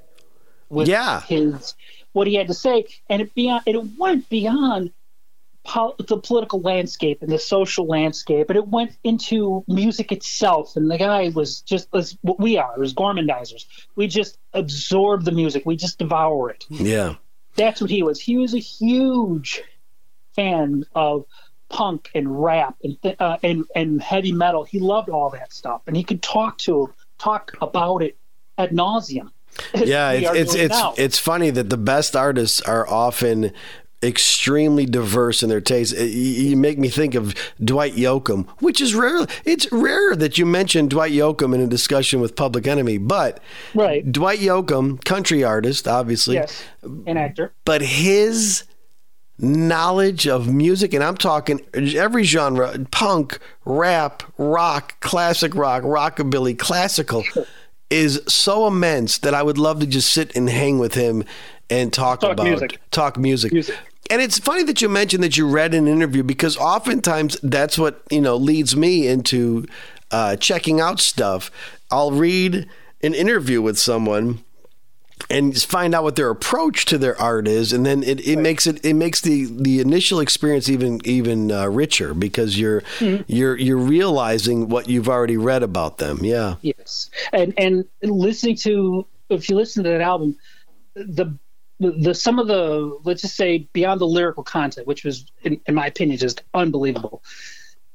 with yeah. his what he had to say, and it beyond it went beyond pol- the political landscape and the social landscape, but it went into music itself. And the guy was just was what we are, as gormandizers, we just absorb the music, we just devour it. Yeah, that's what he was. He was a huge fan of punk and rap and th- uh, and and heavy metal. He loved all that stuff, and he could talk to talk about it ad nauseum. Yeah, it's it's it's, it's funny that the best artists are often extremely diverse in their tastes. You make me think of Dwight Yoakam, which is rare. It's rare that you mention Dwight Yoakam in a discussion with Public Enemy, but right. Dwight Yoakam, country artist, obviously, yes, an actor, but his knowledge of music, and I'm talking every genre, punk, rap, rock, classic rock, rockabilly, classical, is so immense that I would love to just sit and hang with him and talk, talk about music. talk music. music. And it's funny that you mentioned that you read an interview, because oftentimes that's what, you know, leads me into uh, checking out stuff. I'll read an interview with someone and find out what their approach to their art is, and then it, it right. makes it it makes the, the initial experience even even uh, richer, because you're mm-hmm. you're you're realizing what you've already read about them. Yeah. Yes, and and listening to if you listen to that album, the the some of the let's just say beyond the lyrical content, which was in, in my opinion just unbelievable,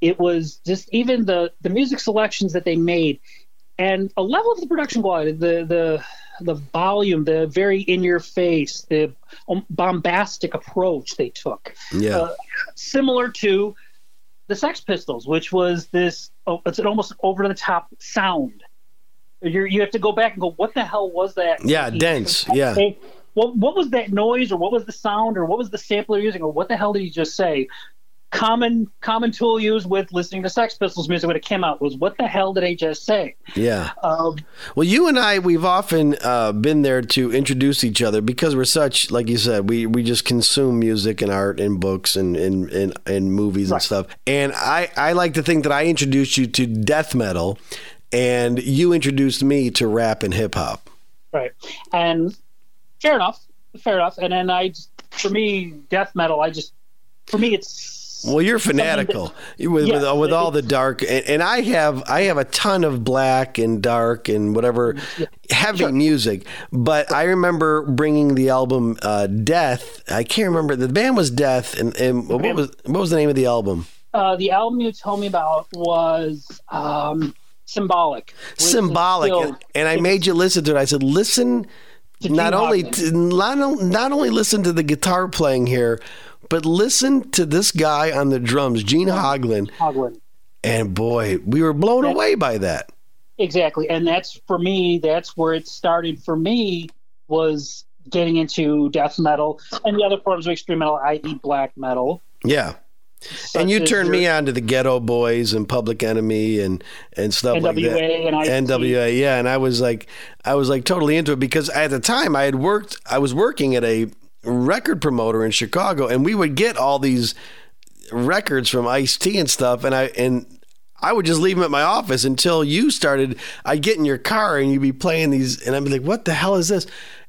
it was just even the the music selections that they made. And a level of the production quality, the the the volume, the very in-your-face, the bombastic approach they took. Yeah. Uh, similar to the Sex Pistols, which was this, oh, it's an almost over-the-top sound. You you have to go back and go, what the hell was that? Yeah, dense, yeah. What, what was that noise, or what was the sound, or what was the sampler using, or what the hell did you just say? Common common tool used with listening to Sex Pistols music when it came out was, what the hell did I just say? Yeah. Um, well, you and I, we've often uh, been there to introduce each other, because we're such, like you said, we, we just consume music and art and books and, and, and, and movies right. and stuff. And I, I like to think that I introduced you to death metal, and you introduced me to rap and hip hop. Right. And fair enough. Fair enough. And then I, for me, death metal, I just, for me, it's, well, you're fanatical that, with, yeah, with with all the dark, and, and I have I have a ton of black and dark and whatever yeah, heavy sure. music. But I remember bringing the album uh, Death. I can't remember, the band was Death, and, and what was what was the name of the album? Uh, the album you told me about was um, Symbolic. Symbolic, and, and I made you listen to it. I said, listen, not only to, not, not only listen to the guitar playing here, but listen to this guy on the drums, Gene Hoglan. Hoglan. And boy, we were blown that, away by that. Exactly. And that's, for me, that's where it started for me, was getting into death metal and the other forms of extreme metal, that is black metal. Yeah. Such and you turned me on to the Ghetto Boys and Public Enemy and, and stuff N W A like that. N W A, and I N W A, yeah. And I was like, I was like totally into it, because at the time I had worked, I was working at a record promoter in Chicago, and we would get all these records from Ice-T and stuff, and I and I would just leave them at my office until you started. I'd get in your car and you'd be playing these, and I'd be like, what the hell is this?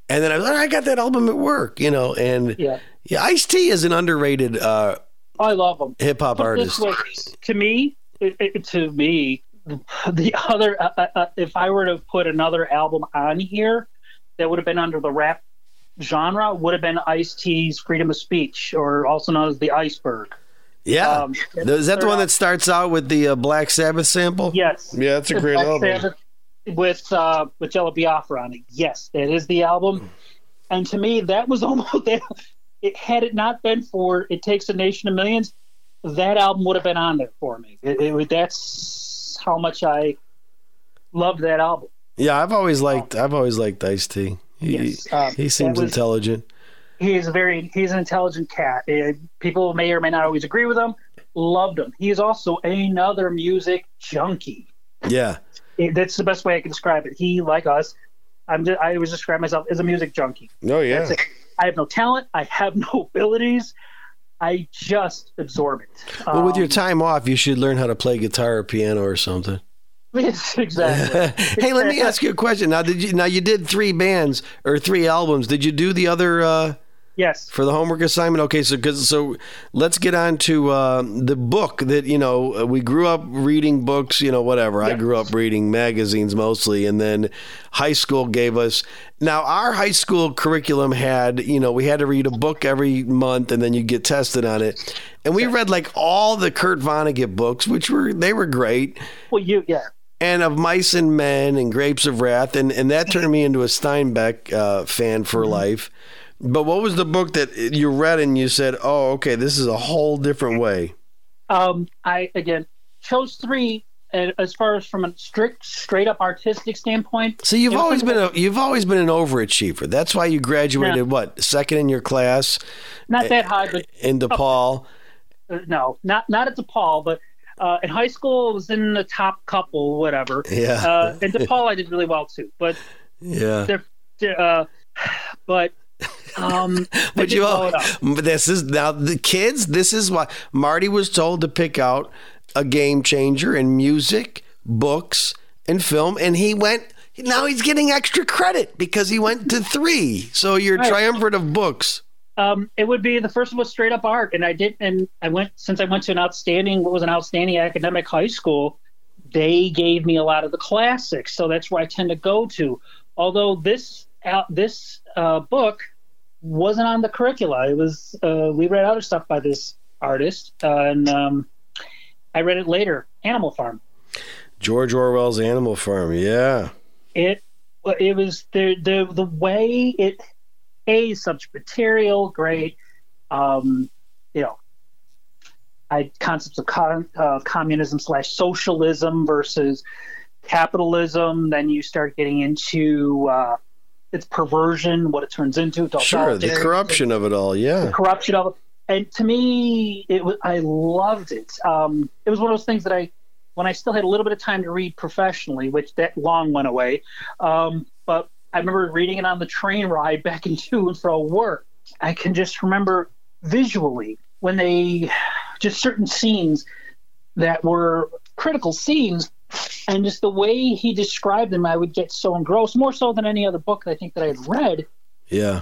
And then I was like, I got that album at work, you know. And yeah, yeah Ice-T is an underrated uh I love him hip-hop artist. Way, to me it, it, to me the other uh, uh, if I were to put another album on here that would have been under the rap genre, would have been Ice-T's Freedom of Speech, or also known as the Iceberg. Yeah. Um, is that the one that starts out with the uh, Black Sabbath sample? Yes. Yeah, that's a great Black album. Sabbath with uh, with Jello Biafra on it. Yes, that is the album. And to me, that was almost that. It, had it not been for It Takes a Nation of Millions, that album would have been on there for me. It, it, that's how much I loved that album. Yeah, I've always liked. I've always liked Ice-T. He, yes, um, he seems was, intelligent. He is a very he's an intelligent cat. It, people may or may not always agree with him. Loved him. He is also another music junkie. Yeah, it, that's the best way I can describe it. He, like us, I'm just, I always describe myself as a music junkie. Oh yeah, that's it. I have no talent. I have no abilities. I just absorb it. Well, um, with your time off, you should learn how to play guitar or piano or something. Yes, exactly. Hey, let me ask you a question. Now, did you? Now, you did three bands or three albums. Did you do the other? Uh, yes. For the homework assignment. Okay, so cause, so let's get on to uh, the book that you know we grew up reading books. You know, whatever. Yes. I grew up reading magazines mostly, and then high school gave us. Now, our high school curriculum had, you know, we had to read a book every month and then you get tested on it. And we read like all the Kurt Vonnegut books, which were, they were great. Well, you, yeah. And Of Mice and Men and Grapes of Wrath. And, and that turned me into a Steinbeck uh, fan for mm-hmm. life. But what was the book that you read and you said, oh, okay, this is a whole different way? Um, I, again, chose three. And as far as from a strict, straight up artistic standpoint, so you've always been a, you've always been an overachiever. That's why you graduated yeah. what second in your class, not that high, but in DePaul. Oh, no, not not at DePaul, but uh, in high school I was in the top couple, whatever. Yeah, uh, in DePaul I did really well too, but yeah, they're, they're, uh, but. Um, but you all, this is now the kids. This is why Marty was told to pick out a game changer in music, books, and film, and he went. Now he's getting extra credit because he went to three. So you're right. Triumvirate of books. Um, it would be the first one was straight up art, and I did. And I went since I went to an outstanding, what was an outstanding academic high school. They gave me a lot of the classics, so that's where I tend to go to. Although this out uh, this uh, book wasn't on the curricula. It was uh, we read other stuff by this artist uh, and. Um, I read it later. Animal Farm. George Orwell's Animal Farm. Yeah. It it was the the the way it a such material great, um, you know, I concepts of con, uh, communism slash socialism versus capitalism. Then you start getting into uh, its perversion, what it turns into. It's all sure, the corruption of it all. Yeah. The corruption of it. And to me, it was, I loved it. Um, it was one of those things that I, when I still had a little bit of time to read professionally, which that long went away. Um, but I remember reading it on the train ride back into and from work. I can just remember visually when they, just certain scenes that were critical scenes, and just the way he described them, I would get so engrossed, more so than any other book I think that I had read. Yeah.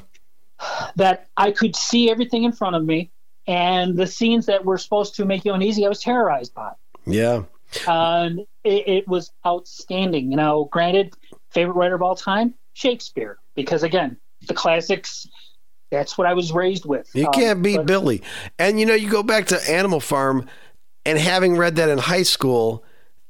That I could see everything in front of me. And the scenes that were supposed to make you uneasy, I was terrorized by. Yeah. Um, it, it was outstanding. You know, granted, favorite writer of all time, Shakespeare. Because, again, the classics, that's what I was raised with. You um, can't beat but, Billy. And, you know, you go back to Animal Farm, and having read that in high school,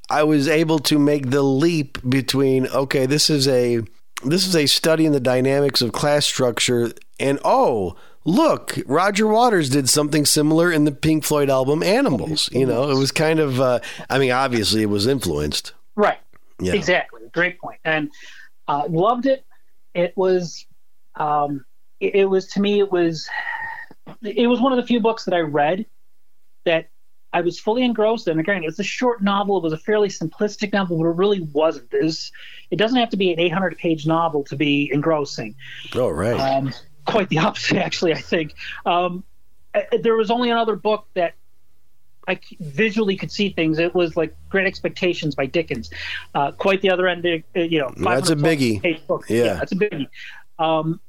I was able to make the leap between, okay, this is a this is a study in the dynamics of class structure, and, oh, look, Roger Waters did something similar in the Pink Floyd album Animals. You know, it was kind of, uh, I mean, obviously it was influenced. Right. Yeah. Exactly. Great point. And uh, loved it. It was, um, it, it was, to me, it was, it was one of the few books that I read that I was fully engrossed in. Again, it was a short novel. It was a fairly simplistic novel, but it really wasn't. It, was, it doesn't have to be an eight hundred page novel to be engrossing. Oh, right. Um, Quite the opposite, actually, I think. Um, there was only another book that I visually could see things. It was like Great Expectations by Dickens. Uh, quite the other end, of, you know. That's a biggie. Yeah. yeah, that's a biggie. Um,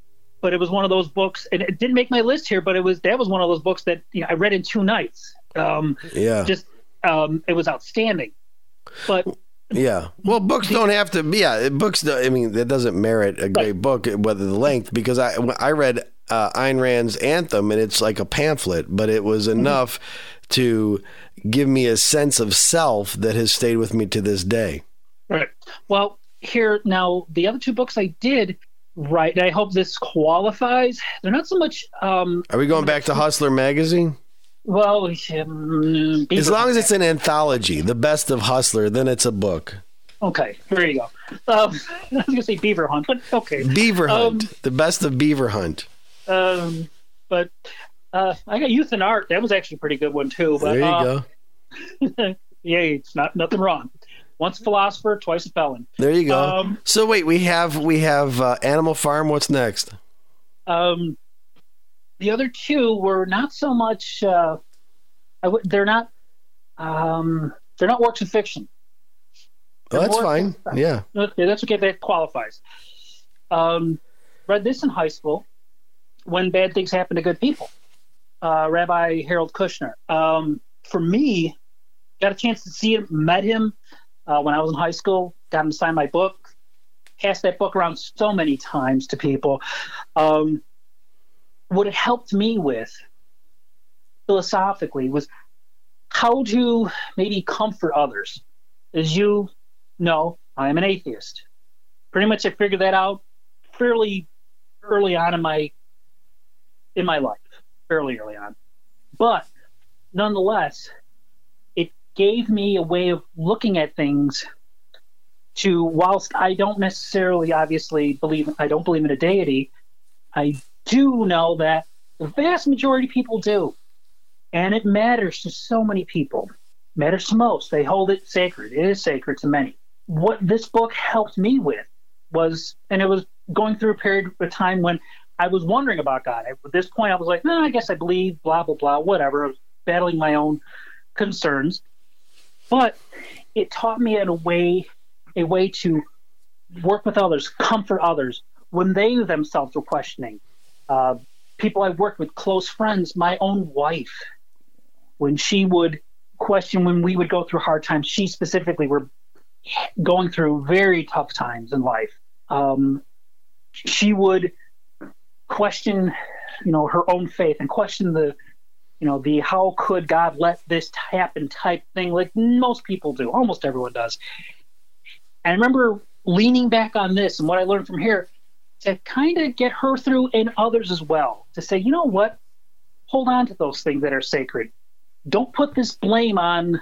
but it was one of those books, and it didn't make my list here, but it was that was one of those books that you know, I read in two nights. Um, yeah. Just um, it was outstanding. But. Yeah. Well, books don't have to be, yeah, books, I mean, that doesn't merit a great book, whether the length, because I, I read uh, Ayn Rand's Anthem, and it's like a pamphlet, but it was enough mm-hmm. to give me a sense of self that has stayed with me to this day. Right. Well, here, now, the other two books I did write, and I hope this qualifies, they're not so much... Um, Are we going back to Hustler magazine? Well, um, as long as it's an anthology, the best of Hustler, then it's a book. Okay, there you go. Um, I was going to say Beaver Hunt, but okay. Beaver Hunt, um, the best of Beaver Hunt. Um, but uh, I got Youth and Art. That was actually a pretty good one too. But, there you uh, go. Yeah, it's not nothing wrong. Once a philosopher, twice a felon. There you go. Um, so wait, we have we have uh, Animal Farm. What's next? Um, The other two were not so much. Uh, I w they're not. Um, they're not works of fiction. Oh, that's fine. Yeah. Okay, that's okay. That qualifies. Um, read this in high school. When Bad Things Happen to Good People, uh, Rabbi Harold Kushner. Um, for me, got a chance to see him, met him uh, when I was in high school. Got him to sign my book. Passed that book around so many times to people. Um, what it helped me with philosophically was how to maybe comfort others. As you know, I am an atheist. Pretty much I figured that out fairly early on in my in my life, fairly early on. But nonetheless, it gave me a way of looking at things to, whilst I don't necessarily obviously believe, I don't believe in a deity, I do know that the vast majority of people do. And it matters to so many people. Matters to most. They hold it sacred. It is sacred to many. What this book helped me with was, and it was going through a period of time when I was wondering about God. At this point, I was like, no, I guess I believe, blah, blah, blah, whatever. I was battling my own concerns. But it taught me in a way, a way to work with others, comfort others when they themselves were questioning. Uh, people I worked with, close friends, my own wife, when she would question, when we would go through hard times, she specifically were going through very tough times in life. Um, she would question, you know, her own faith and question the, you know, the how could God let this happen type thing, like most people do, almost everyone does. And I remember leaning back on this and what I learned from here to kind of get her through and others as well, to say, you know what, hold on to those things that are sacred. Don't put this blame on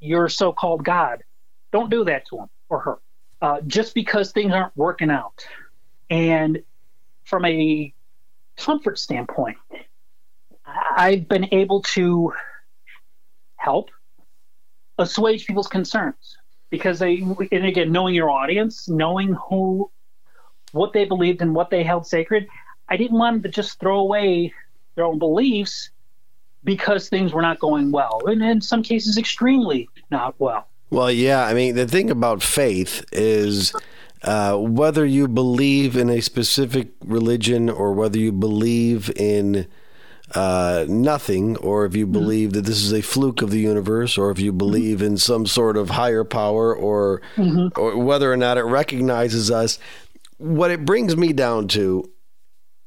your so-called God. Don't do that to him or her, uh, just because things aren't working out. And from a comfort standpoint, I've been able to help assuage people's concerns because they, and again, knowing your audience, knowing who, what they believed and what they held sacred, I didn't want them to just throw away their own beliefs because things were not going well, and in some cases extremely not well. Well, yeah, I mean, the thing about faith is uh, whether you believe in a specific religion or whether you believe in uh, nothing, or if you believe mm-hmm. that this is a fluke of the universe, or if you believe mm-hmm. in some sort of higher power, or, mm-hmm. or whether or not it recognizes us, what it brings me down to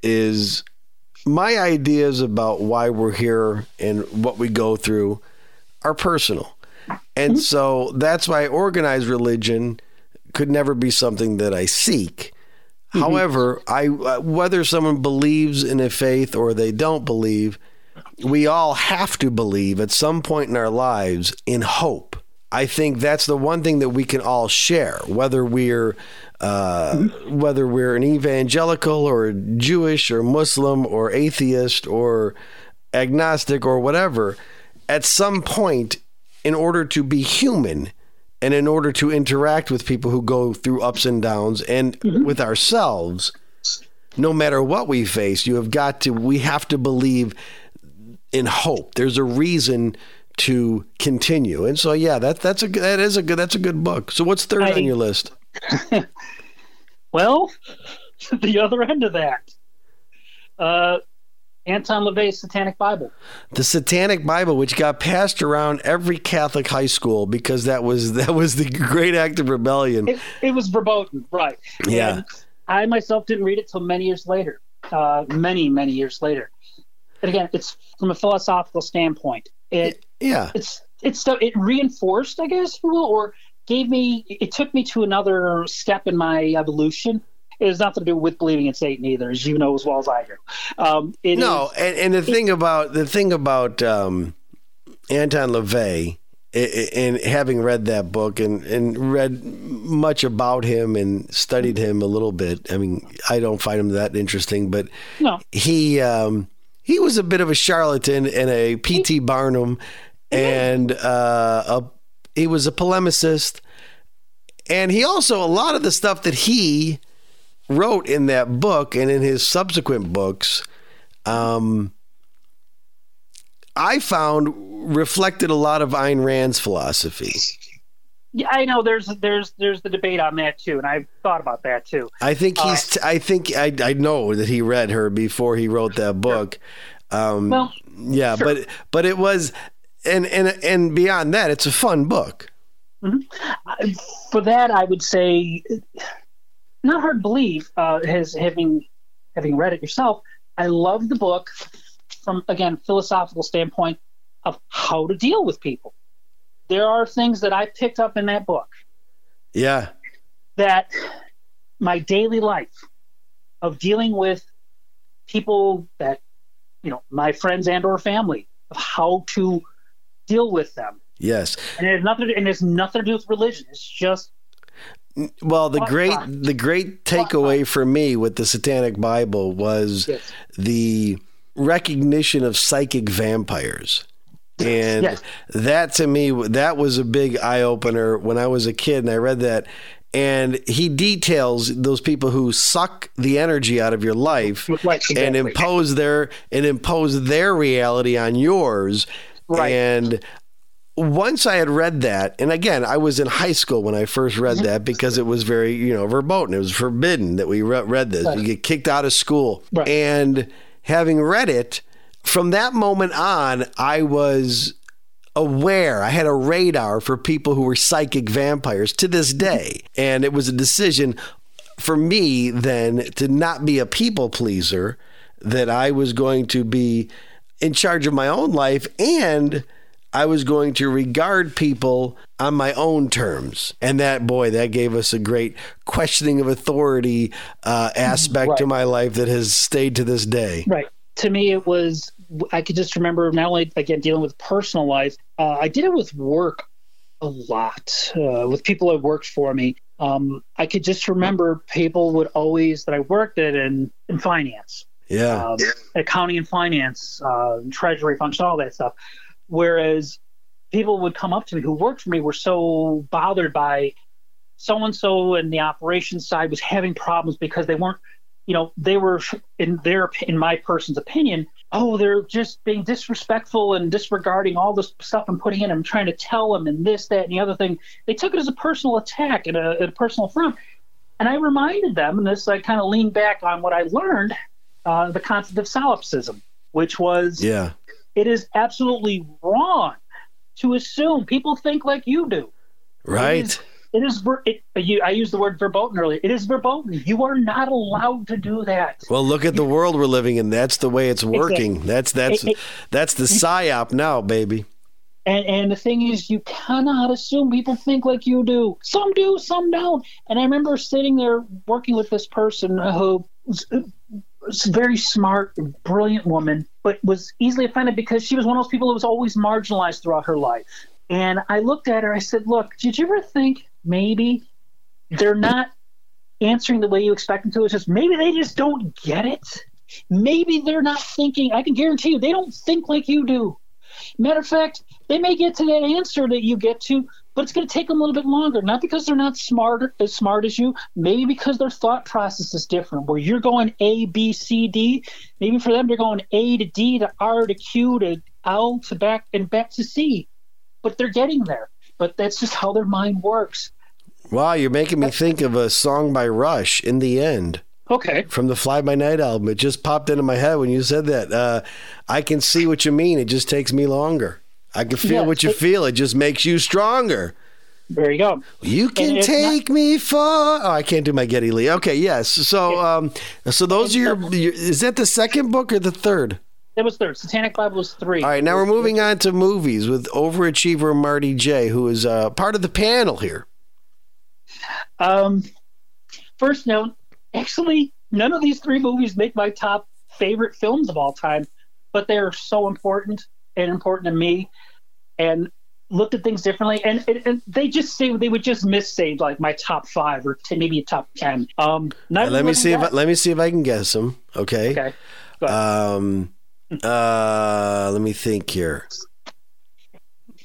is my ideas about why we're here and what we go through are personal. And so that's why organized religion could never be something that I seek. Mm-hmm. However, I, whether someone believes in a faith or they don't believe, we all have to believe at some point in our lives in hope. I think that's the one thing that we can all share, whether we're uh, mm-hmm. whether we're an evangelical or Jewish or Muslim or atheist or agnostic or whatever. At some point, in order to be human and in order to interact with people who go through ups and downs and mm-hmm. with ourselves, no matter what we face, you have got to, we have to believe in hope. There's a reason to continue. And so, yeah, that that's a that is a good that's a good book. So what's third I, on your list? Well, the other end of that, uh, Anton LaVey's Satanic Bible. The Satanic Bible, which got passed around every Catholic high school because that was that was the great act of rebellion. It, it was verboten, right? Yeah. And I myself didn't read it till many years later, uh, many many years later. And again, it's from a philosophical standpoint. It. it Yeah, it's it's it reinforced, I guess, or gave me. It took me to another step in my evolution. It has nothing to do with believing in Satan either, as you know as well as I do. Um, it no, is, and, and the thing about the thing about um, Anton LaVey, and having read that book and and read much about him and studied him a little bit. I mean, I don't find him that interesting, but no. he um, he was a bit of a charlatan and a P T Barnum. And uh, a, he was a polemicist. And he also, a lot of the stuff that he wrote in that book and in his subsequent books um, I found reflected a lot of Ayn Rand's philosophy. Yeah, I know there's there's there's the debate on that too, and I've thought about that too. I think he's. Uh, I think I I know that he read her before he wrote that book. Sure. Um, well, yeah, sure. but but it was, and and and beyond that, it's a fun book. Mm-hmm. For that, I would say, not hard to believe. Uh, has having having read it yourself, I love the book from again philosophical standpoint of how to deal with people. There are things that I picked up in that book. Yeah. That my daily life of dealing with people that, you know, my friends and or family, of how to deal with them. Yes. And it has nothing to, and it has nothing to do with religion. It's just. Well, the great, the great takeaway for me with the Satanic Bible was yes. the recognition of psychic vampires. And yes. that to me, that was a big eye opener when I was a kid and I read that. And he details those people who suck the energy out of your life right, exactly. and impose their and impose their reality on yours. Right. And once I had read that, and again, I was in high school when I first read that because it was very, you know, verboten. It was forbidden that we re- read this. Right. You get kicked out of school. Right. And having read it, from that moment on, I was aware. I had a radar for people who were psychic vampires to this day. And it was a decision for me then to not be a people pleaser, that I was going to be in charge of my own life, and I was going to regard people on my own terms. And that, boy, that gave us a great questioning of authority uh, aspect right. to my life that has stayed to this day. Right. To me, it was, I could just remember not only, again, dealing with personal life, uh, I did it with work a lot, uh, with people that worked for me. Um, I could just remember people would always, that I worked at in, in finance. Yeah. Um, accounting and finance, uh, treasury function, all that stuff. Whereas people would come up to me who worked for me were so bothered by so-and-so in the operations side was having problems because they weren't, you know, they were in their, in my person's opinion, oh, they're just being disrespectful and disregarding all this stuff I'm putting in. I'm trying to tell them and this, that, and the other thing. They took it as a personal attack and a, a personal affront. And I reminded them, and this, I kind of leaned back on what I learned, uh, the concept of solipsism, which was, yeah, it is absolutely wrong to assume people think like you do. Right. It is, It is. It, you, I used the word verboten earlier. It is verboten. You are not allowed to do that. Well, look at the world we're living in. That's the way it's working. Exactly. That's that's it, it, that's the psyop now, baby. And and the thing is, you cannot assume people think like you do. Some do, some don't. And I remember sitting there working with this person who was a very smart, brilliant woman, but was easily offended because she was one of those people who was always marginalized throughout her life. And I looked at her. I said, "Look, did you ever think?" Maybe they're not answering the way you expect them to. It's just maybe they just don't get it. Maybe they're not thinking. I can guarantee you they don't think like you do. Matter of fact, they may get to that answer that you get to, but it's going to take them a little bit longer. Not because they're not smart, as smart as you. Maybe because their thought process is different, where you're going A, B, C, D. Maybe for them, they're going A to D to R to Q to L to back and back to C. But they're getting there. But that's just how their mind works. Wow, you're making me think of a song by Rush, In the End. Okay. From the Fly By Night album. It just popped into my head when you said that. Uh, I can see what you mean. It just takes me longer. I can feel yeah, what you it, feel. It just makes you stronger. There you go. You can take not, me for... Oh, I can't do my Geddy Lee. Okay, yes. So um, so those are your, your... Is that the second book or the third? That was third. Satanic Bible was three. All right, now we're moving on to movies with overachiever Marty Jay, who is uh, part of the panel here. Um, first note, actually, none of these three movies make my top favorite films of all time, but they're so important and important to me and looked at things differently. And, and, and they just say, they would just miss say like my top five or ten, maybe a top ten. Um, let me see if I, let me see if I can guess them. Okay. Okay. Go ahead. Um, uh, let me think here.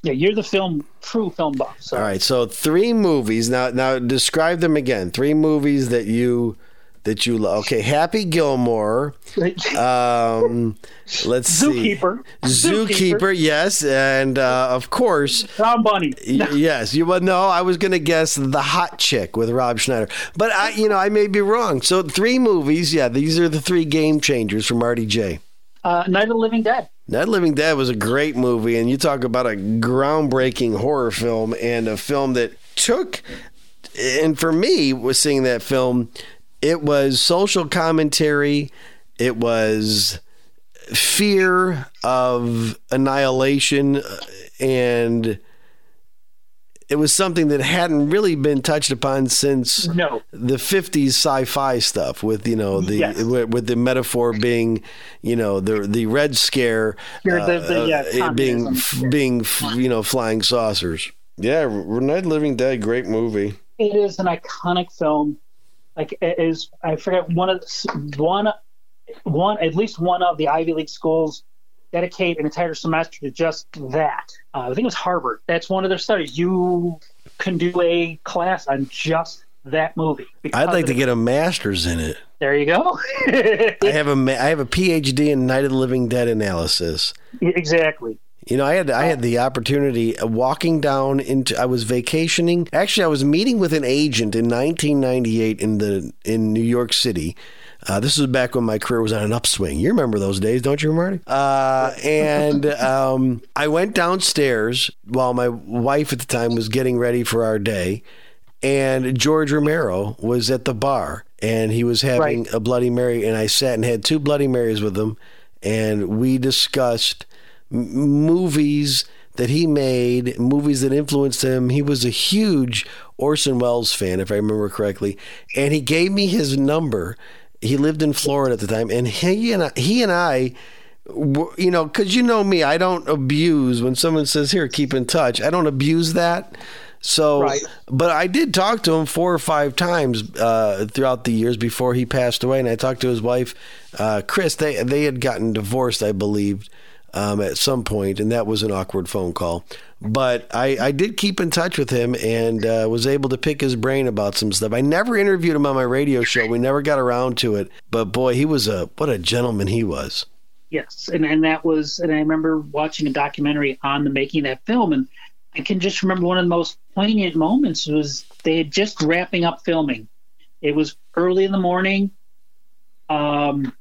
Yeah, you're the film, true film buff. So. All right, so three movies. Now, now describe them again. Three movies that you that you love. Okay, Happy Gilmore. Um, let's see. Zookeeper. Zookeeper. Zookeeper, yes. And uh, of course. Tom Bunny. y- yes. You would know. I was going to guess The Hot Chick with Rob Schneider. But, I, you know, I may be wrong. So three movies. Yeah, these are the three game changers from Marty Jay. Uh, Night of the Living Dead. Night of the Living Dead was a great movie. And you talk about a groundbreaking horror film and a film that took... And for me, was seeing that film, it was social commentary. It was fear of annihilation. And it was something that hadn't really been touched upon since no. the fifties sci-fi stuff with, you know, the yes. with the metaphor being, you know, the the Red Scare uh, the, the, yeah, uh, being, f- being you know, flying saucers. Yeah, Night of the Living Dead, great movie. It is an iconic film. Like it is, I forget one of one, one at least one of the Ivy League schools dedicate an entire semester to just that. Uh, I think it was Harvard. That's one of their studies. You can do a class on just that movie. I'd like to get a master's in it. There you go. I have a I have a P H D in Night of the Living Dead analysis. Exactly. You know, I had I had the opportunity of walking down into. I was vacationing. Actually, I was meeting with an agent in nineteen ninety-eight in the in New York City. Uh, this was back when my career was on an upswing. You remember those days, don't you, Marty? Uh, and um, I went downstairs while my wife at the time was getting ready for our day, and George Romero was at the bar, and he was having right. a Bloody Mary, and I sat and had two Bloody Marys with him, and we discussed movies that he made, movies that influenced him. He was a huge Orson Welles fan, if I remember correctly. And he gave me his number. He lived in Florida at the time. And he and I, he and I were, you know, because you know me, I don't abuse when someone says, here, keep in touch. I don't abuse that. So, right. But I did talk to him four or five times uh, throughout the years before he passed away. And I talked to his wife, uh, Chris. They, they had gotten divorced, I believe. Um, at some point, and that was an awkward phone call. But I, I did keep in touch with him and uh, was able to pick his brain about some stuff. I never interviewed him on my radio show. We never got around to it. But boy, he was a what a gentleman he was. Yes, and, and that was, and I remember watching a documentary on the making of that film, and I can just remember one of the most poignant moments was they had just wrapping up filming. It was early in the morning. Um.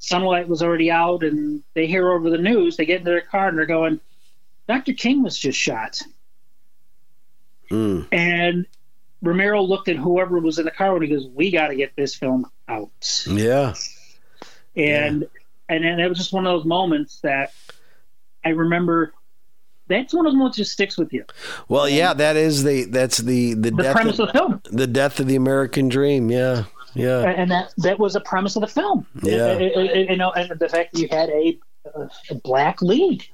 Sunlight was already out, and they hear over the news. They get into their car, and they're going, Doctor King was just shot. Mm. And Romero looked at whoever was in the car, and he goes, we got to get this film out. Yeah. And, yeah. and and it was just one of those moments that I remember. That's one of those moments that sticks with you. Well, and yeah, that is the, that's the, the, the death premise of, of the film. The death of the American dream, yeah. Yeah, and that, that was the premise of the film. Yeah, you know, and the fact that you had a, a black lead.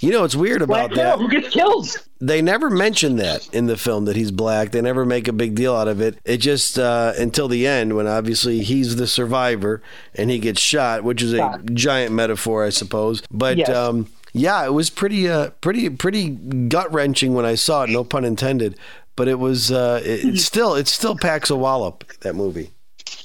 You know, it's weird about black that. Who gets killed? They never mention that in the film that he's black. They never make a big deal out of it. It just uh, until the end when obviously he's the survivor and he gets shot, which is a ah. giant metaphor, I suppose. But yes. um, yeah, it was pretty, uh, pretty, pretty gut wrenching when I saw it. No pun intended. But it was uh, it, it still it still packs a wallop, that movie.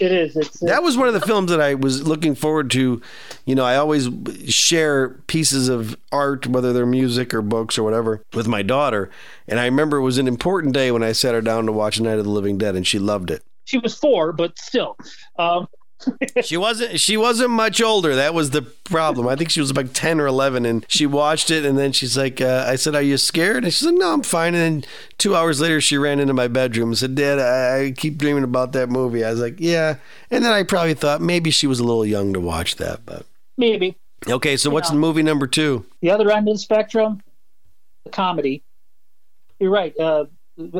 It is. It's, that was one of the films that I was looking forward to. You know, I always share pieces of art, whether they're music or books or whatever, with my daughter. And I remember it was an important day when I sat her down to watch Night of the Living Dead, and she loved it. She was four, but still. Um. she wasn't She wasn't much older. That was the problem. I think she was about ten or eleven, and she watched it, and then she's like, uh, I said, are you scared? And she's like, no, I'm fine. And then two hours later, she ran into my bedroom and said, Dad, I, I keep dreaming about that movie. I was like, yeah. And then I probably thought maybe she was a little young to watch that. But maybe. Okay, so you what's know, the movie number two? The other end of the spectrum, the comedy. You're right. Uh,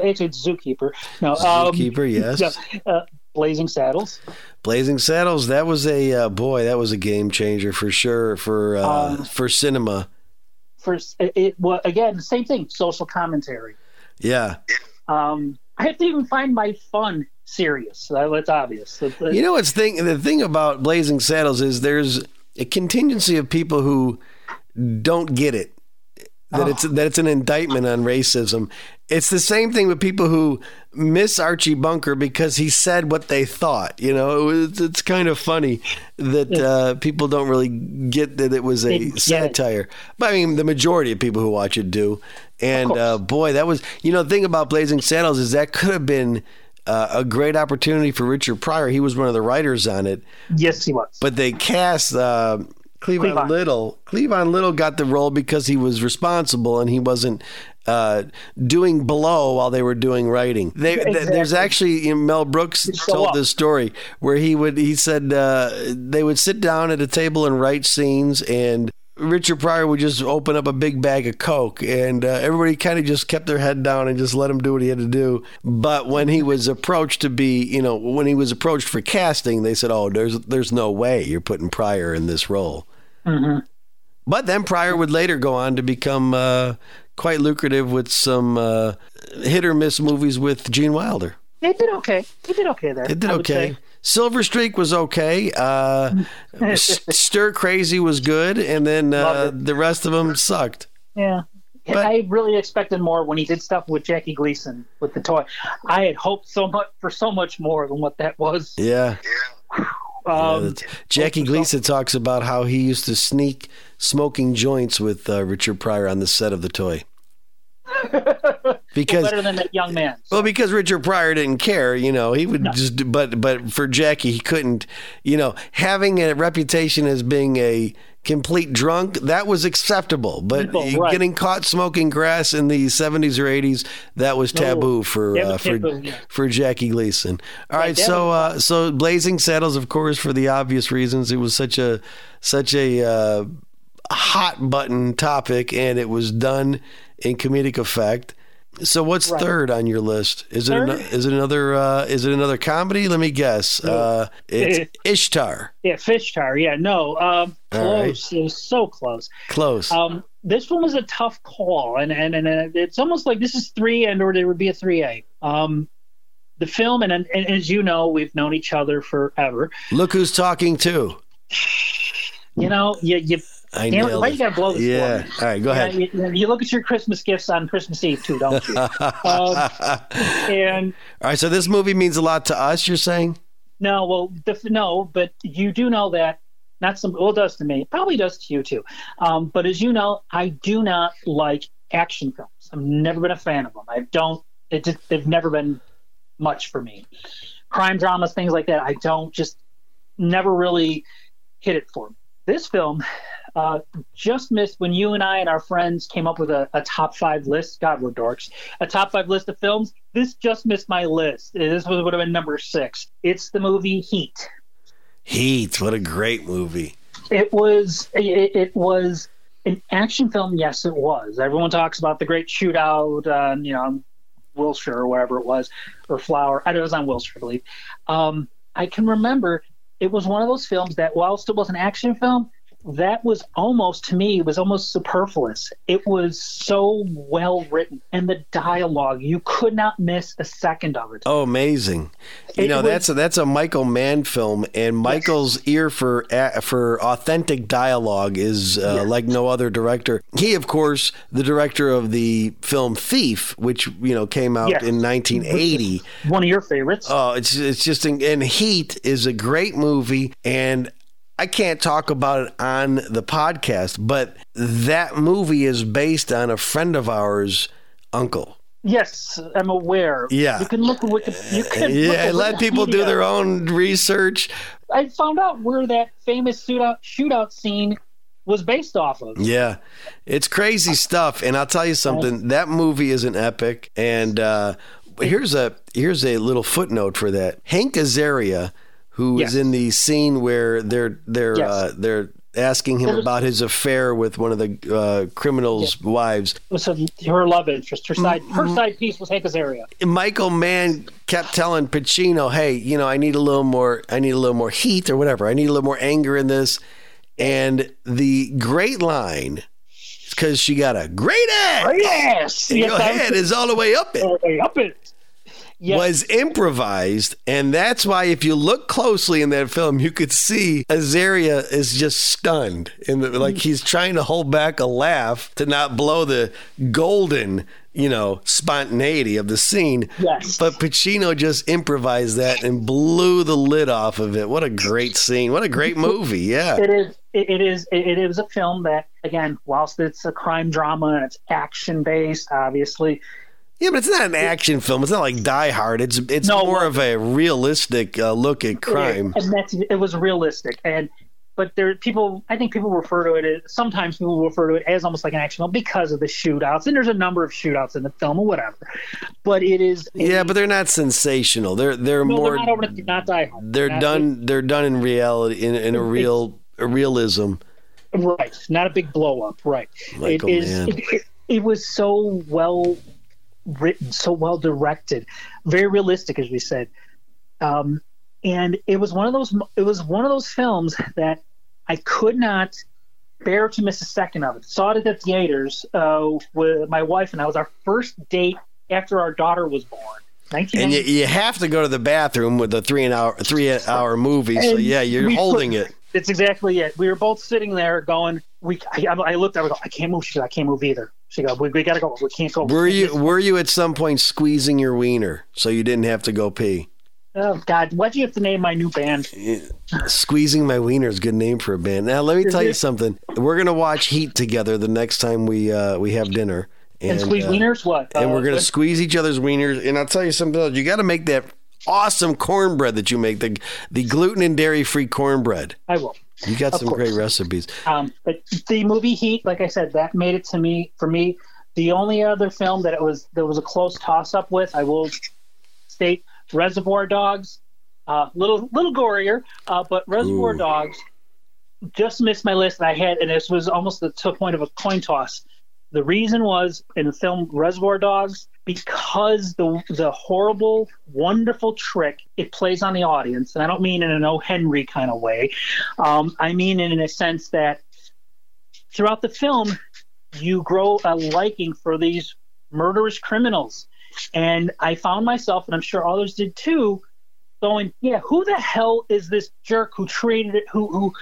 actually, it's Zookeeper. No, Zookeeper, um, yes. No, uh, Blazing Saddles. Blazing Saddles. That was a uh, boy. That was a game changer for sure for uh, um, for cinema. For it, it well, again, same thing. Social commentary. Yeah. Um, I have to even find my fun serious. That, that's obvious. You know what's thing? The thing about Blazing Saddles is there's a contingency of people who don't get it. That oh. it's that it's an indictment on racism. It's the same thing with people who miss Archie Bunker because he said what they thought. You know, it, it's kind of funny that uh, people don't really get that it was a satire. It. But I mean, the majority of people who watch it do. And uh, boy, that was, you know, the thing about Blazing Saddles is that could have been uh, a great opportunity for Richard Pryor. He was one of the writers on it. Yes, he was. But they cast uh, Cleavon, Cleavon Little. Cleavon Little got the role because he was responsible and he wasn't uh, doing blow while they were doing writing. They, exactly. th- there's actually, you know, Mel Brooks told up. this story where he would he said uh, they would sit down at a table and write scenes, and Richard Pryor would just open up a big bag of Coke, and uh, everybody kind of just kept their head down and just let him do what he had to do. But when he was approached to be, you know, when he was approached for casting, they said, oh, there's there's no way you're putting Pryor in this role. Mm-hmm. But then Pryor would later go on to become uh, quite lucrative with some uh, hit or miss movies with Gene Wilder. It did okay. It did okay there. It did okay. Silver Streak was okay. Uh, Stir Crazy was good, and then uh, the rest of them sucked. Yeah, but I really expected more when he did stuff with Jackie Gleason with the toy. I had hoped so much for so much more than what that was. Yeah. um, yeah Jackie Gleason talks about how he used to sneak smoking joints with uh, Richard Pryor on the set of the toy. Because better than that young man. So. Well, because Richard Pryor didn't care, you know, he would no. just. But but for Jackie, he couldn't. You know, having a reputation as being a complete drunk, that was acceptable. But People, right. getting caught smoking grass in the seventies or eighties, that was taboo no, for uh, was for taboo. for Jackie Gleason. All right, right so uh, so Blazing Saddles, of course, for the obvious reasons, it was such a such a uh, hot button topic, and it was done in comedic effect. So what's right. third on your list? Is it an, is it another uh, is it another comedy? Let me guess. Uh, it's Ishtar. Yeah, Fishtar. Yeah, no, um, close. Right. It was so close. Close. Um, this one was a tough call, and and and it's almost like this is three, and or there would be a three A. Um, the film, and, and and as you know, we've known each other forever. Look Who's Talking To. You know, you you. I Damn, why it. you gotta blow this? Yeah, all right, go ahead. You, you, you look at your Christmas gifts on Christmas Eve too, don't you? um, and all right, so this movie means a lot to us. You're saying? No, well, the, no, but you do know that not some. Well, it does to me. It probably does to you too. Um, but as you know, I do not like action films. I've never been a fan of them. I don't. It just, they've never been much for me. Crime dramas, things like that. I don't just never really hit it for me. This film. Uh, just missed when you and I and our friends came up with a, a top five list. God, we're dorks. A top five list of films. This just missed my list. This was, would have been number six. It's the movie Heat. Heat. What a great movie. It was. It, it was an action film. Yes, it was. Everyone talks about the great shootout on, you know, on Wilshire or wherever it was, or Flower. I don't know, it was on Wilshire, I believe. Um, I can remember it was one of those films that, whilst it was an action film, that was almost, to me, it was almost superfluous. It was so well written, and the dialogue, you could not miss a second of it. Oh, amazing. You it know, was, that's a, that's a Michael Mann film, and Michael's yes. ear for for authentic dialogue is uh, yes. like no other director. He, of course, the director of the film Thief, which, you know, came out yes. in nineteen eighty. One of your favorites. Oh, it's it's just, and Heat is a great movie, and I can't talk about it on the podcast, but that movie is based on a friend of ours, uncle. Yes, I'm aware. Yeah. You can look at Wikipedia. You can yeah, look let Wikipedia. People do their own research. I found out where that famous shootout, shootout scene was based off of. Yeah. It's crazy stuff. And I'll tell you something, that movie is an epic. And uh, here's a here's a little footnote for that. Hank Azaria, who yes. is in the scene where they're they're yes. uh, they're asking him about his affair with one of the uh, criminals' yes. wives. It was her love interest. Her side her mm-hmm. side piece was Hank Azaria. Michael Mann kept telling Pacino, "Hey, you know, I need a little more. I need a little more heat, or whatever. I need a little more anger in this." And the great line, because she got a great ass. Great ass. Your yes, head I'm- is all the way up it. All the way up it. yes. was improvised. And that's why if you look closely in that film, you could see Azaria is just stunned. And like he's trying to hold back a laugh to not blow the golden, you know, spontaneity of the scene. Yes. But Pacino just improvised that and blew the lid off of it. What a great scene. What a great movie. Yeah, it is. It is it is a film that, again, whilst it's a crime drama and it's action based, obviously. Yeah, but it's not an action it, film. It's not like Die Hard. It's it's no, more of a realistic uh, look at crime. It, and that's, it was realistic, and but there people. I think people refer to it as, sometimes people refer to it as almost like an action film because of the shootouts, and there's a number of shootouts in the film or whatever. But it is. It, yeah, but they're not sensational. They're they're no, more. They're not, over to, not Die Hard. They're, they're done. Not, they're done in reality in in a real. Realism, right? Not a big blow up, right? It is. It, it, it was so well written, so well directed, very realistic, as we said. Um, and it was one of those. It was one of those films that I could not bear to miss a second of it. Saw it at the theaters uh, with my wife and I. It was our first date after our daughter was born. And you, you have to go to the bathroom with a three an hour three hour movie. And so yeah, you're holding put, it. It's exactly it. We were both sitting there going. We I, I looked. I was like, I can't move. She goes, I can't move either. She goes, we, we gotta go. We can't go. Were you Were you at some point squeezing your wiener so you didn't have to go pee? Oh God! Why'd you have to name my new band? Yeah. Squeezing My Wiener is a good name for a band. Now let me tell you something. We're gonna watch Heat together the next time we uh, we have dinner. And, and squeeze uh, wieners, what? And uh, we're going to squeeze each other's wieners. And I'll tell you something else. You got to make that awesome cornbread that you make, the the gluten and dairy-free cornbread. I will. You got of some course. Great recipes. Um, but the movie Heat, like I said, that made it to me. For me, the only other film that it was that was a close toss-up with, I will state, Reservoir Dogs, a uh, little, little gorier, uh, but Reservoir Ooh. Dogs just missed my list. And I had, and this was almost the, to the point of a coin toss. The reason was in the film Reservoir Dogs, because the the horrible, wonderful trick it plays on the audience, and I don't mean in an O. Henry kind of way. Um, I mean in a sense that throughout the film, you grow a liking for these murderous criminals. And I found myself, and I'm sure others did too, going, yeah, who the hell is this jerk who treated it, who who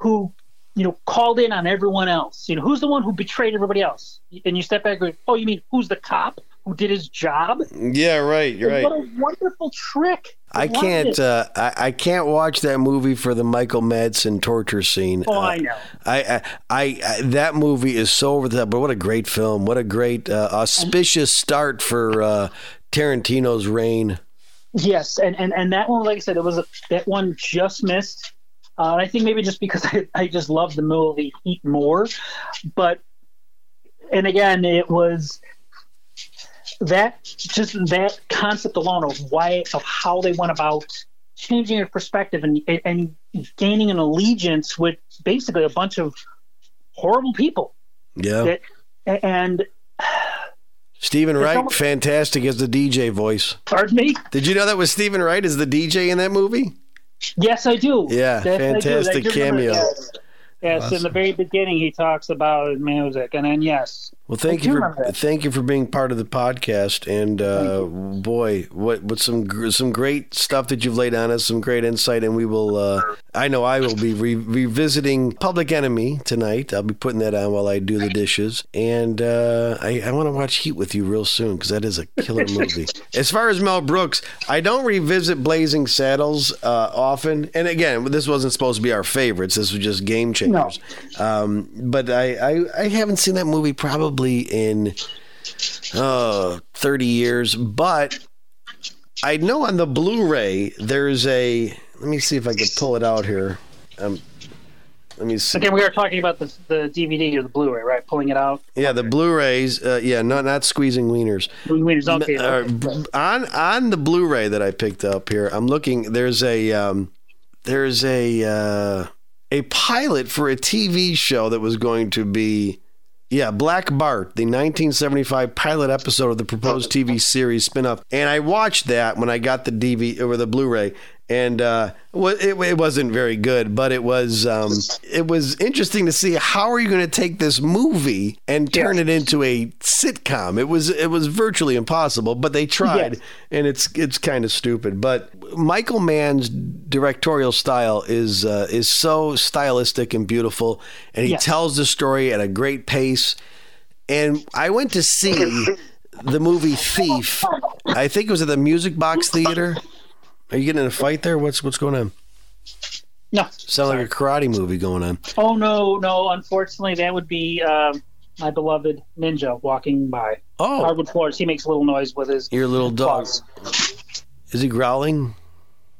who you know, called in on everyone else? You know, who's the one who betrayed everybody else? And you step back and go, oh, you mean who's the cop who did his job? Yeah, right, you're and right. What a wonderful trick. I, I can't uh, I, I can't watch that movie for the Michael Madsen torture scene. Oh, uh, I know. I I, I I that movie is so over the top, but what a great film. What a great uh, auspicious start for uh, Tarantino's reign. Yes, and, and, and that one, like I said, it was a, that one just missed. Uh, I think maybe just because I, I just love the movie Heat more. But, and again, it was that, just that concept alone of why, of how they went about changing their perspective and, and gaining an allegiance with basically a bunch of horrible people. Yeah. That, and Stephen Wright, almost, fantastic as the D J voice. Pardon me? Did you know that was Stephen Wright as the D J in that movie? Yes, I do. Yeah, yes, fantastic do. cameo. Yes, yes awesome. In the very beginning, he talks about music, and then yes. Well, thank I you for thank you for being part of the podcast, and uh, boy, what what some some great stuff that you've laid on us, some great insight, and we will. Uh, I know I will be re- revisiting Public Enemy tonight. I'll be putting that on while I do the dishes, and uh, I, I want to watch Heat with you real soon because that is a killer movie. As far as Mel Brooks, I don't revisit Blazing Saddles uh, often, and again, this wasn't supposed to be our favorites. This was just game changers. No. Um, but I, I I haven't seen that movie probably in uh, thirty years, but I know on the Blu-ray there's a, let me see if I can pull it out here. Um, let me see. Again, we are talking about the, the D V D or the Blu-ray, right? Pulling it out. Yeah, the Blu-rays. Uh, yeah, not not squeezing wieners. Wieners, okay. Uh, on on the Blu-ray that I picked up here, I'm looking. There's a um, there's a uh, a pilot for a T V show that was going to be Yeah, Black Bart, the nineteen seventy-five pilot episode of the proposed T V series spinoff, and I watched that when I got the D V D or the Blu-ray, and uh, it, it wasn't very good, but it was um, it was interesting to see how are you going to take this movie and turn yes. it into a sitcom. It was it was virtually impossible, but they tried, yes. and it's it's kind of stupid. But Michael Mann's directorial style is uh, is so stylistic and beautiful, and he yes. tells the story at a great pace. And I went to see the movie Thief. I think it was at the Music Box Theater. Are you getting in a fight there? What's what's going on? No. Sound like a karate movie going on. Oh, no, no. Unfortunately, that would be uh, my beloved ninja walking by. Oh. Hardwood floors. He makes a little noise with his Your little dog. Paws. Is he growling?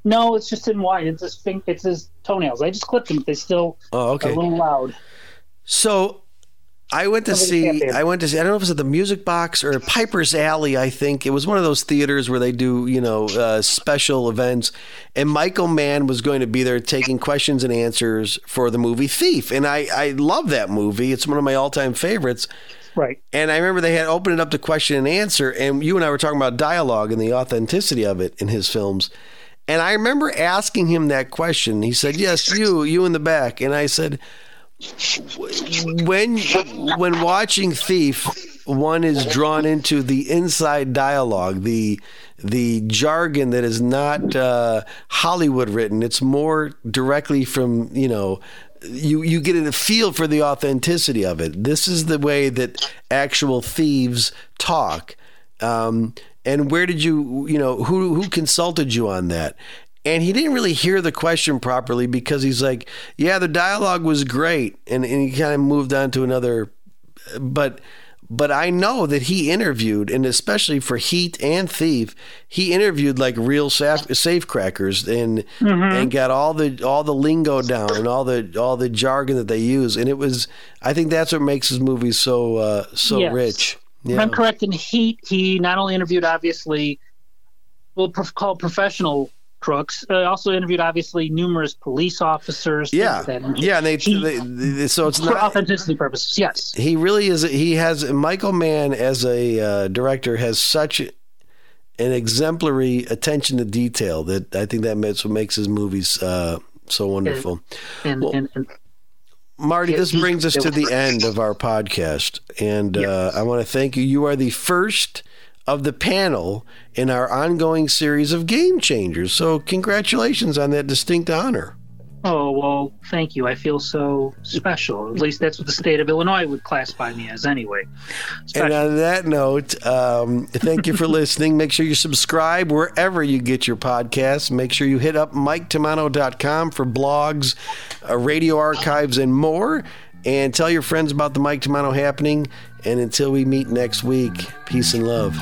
No, it's just in wine. It's his, fin- it's his toenails. I just clipped them. They're still oh, okay. a little loud. So I went to Somebody see, I went to see, I don't know if it was at the Music Box or Piper's Alley, I think. It was one of those theaters where they do, you know, uh, special events. And Michael Mann was going to be there taking questions and answers for the movie Thief. And I, I love that movie. It's one of my all-time favorites. Right. And I remember they had opened it up to question and answer. And you and I were talking about dialogue and the authenticity of it in his films. And I remember asking him that question. He said, yes, you, you in the back. And I said, When when watching Thief, one is drawn into the inside dialogue, the the jargon that is not uh, Hollywood written. It's more directly from, you know, you, you get a feel for the authenticity of it. This is the way that actual thieves talk. Um, and where did you, you know, who who consulted you on that? And he didn't really hear the question properly because he's like, yeah, the dialogue was great. And, and he kind of moved on to another. But but I know that he interviewed, and especially for Heat and Thief, he interviewed like real saf- safecrackers and mm-hmm. and got all the all the lingo down and all the all the jargon that they use. And it was, I think that's what makes his movies so, uh, so yes. rich. Yeah. If I'm correct, in Heat, he not only interviewed, obviously, we'll prof- call professional crooks. I uh, also interviewed, obviously, numerous police officers. Yeah, and yeah, and they, he, they, they so it's for not, authenticity purposes. Yes, he really is. He has Michael Mann as a uh, director has such an exemplary attention to detail that I think that's what makes his movies uh, so wonderful. And, well, and, and, and Marty, yeah, this he, brings us to the end of our podcast, and yeah. uh, I want to thank you. You are the first of the panel in our ongoing series of Game Changers. So congratulations on that distinct honor. Oh, well, thank you. I feel so special. At least that's what the state of Illinois would classify me as anyway. Special. And on that note, um, thank you for listening. Make sure you subscribe wherever you get your podcasts. Make sure you hit up mike tomano dot com for blogs, uh, radio archives, and more. And tell your friends about the Mike Tomano Happening. And until we meet next week, peace and love.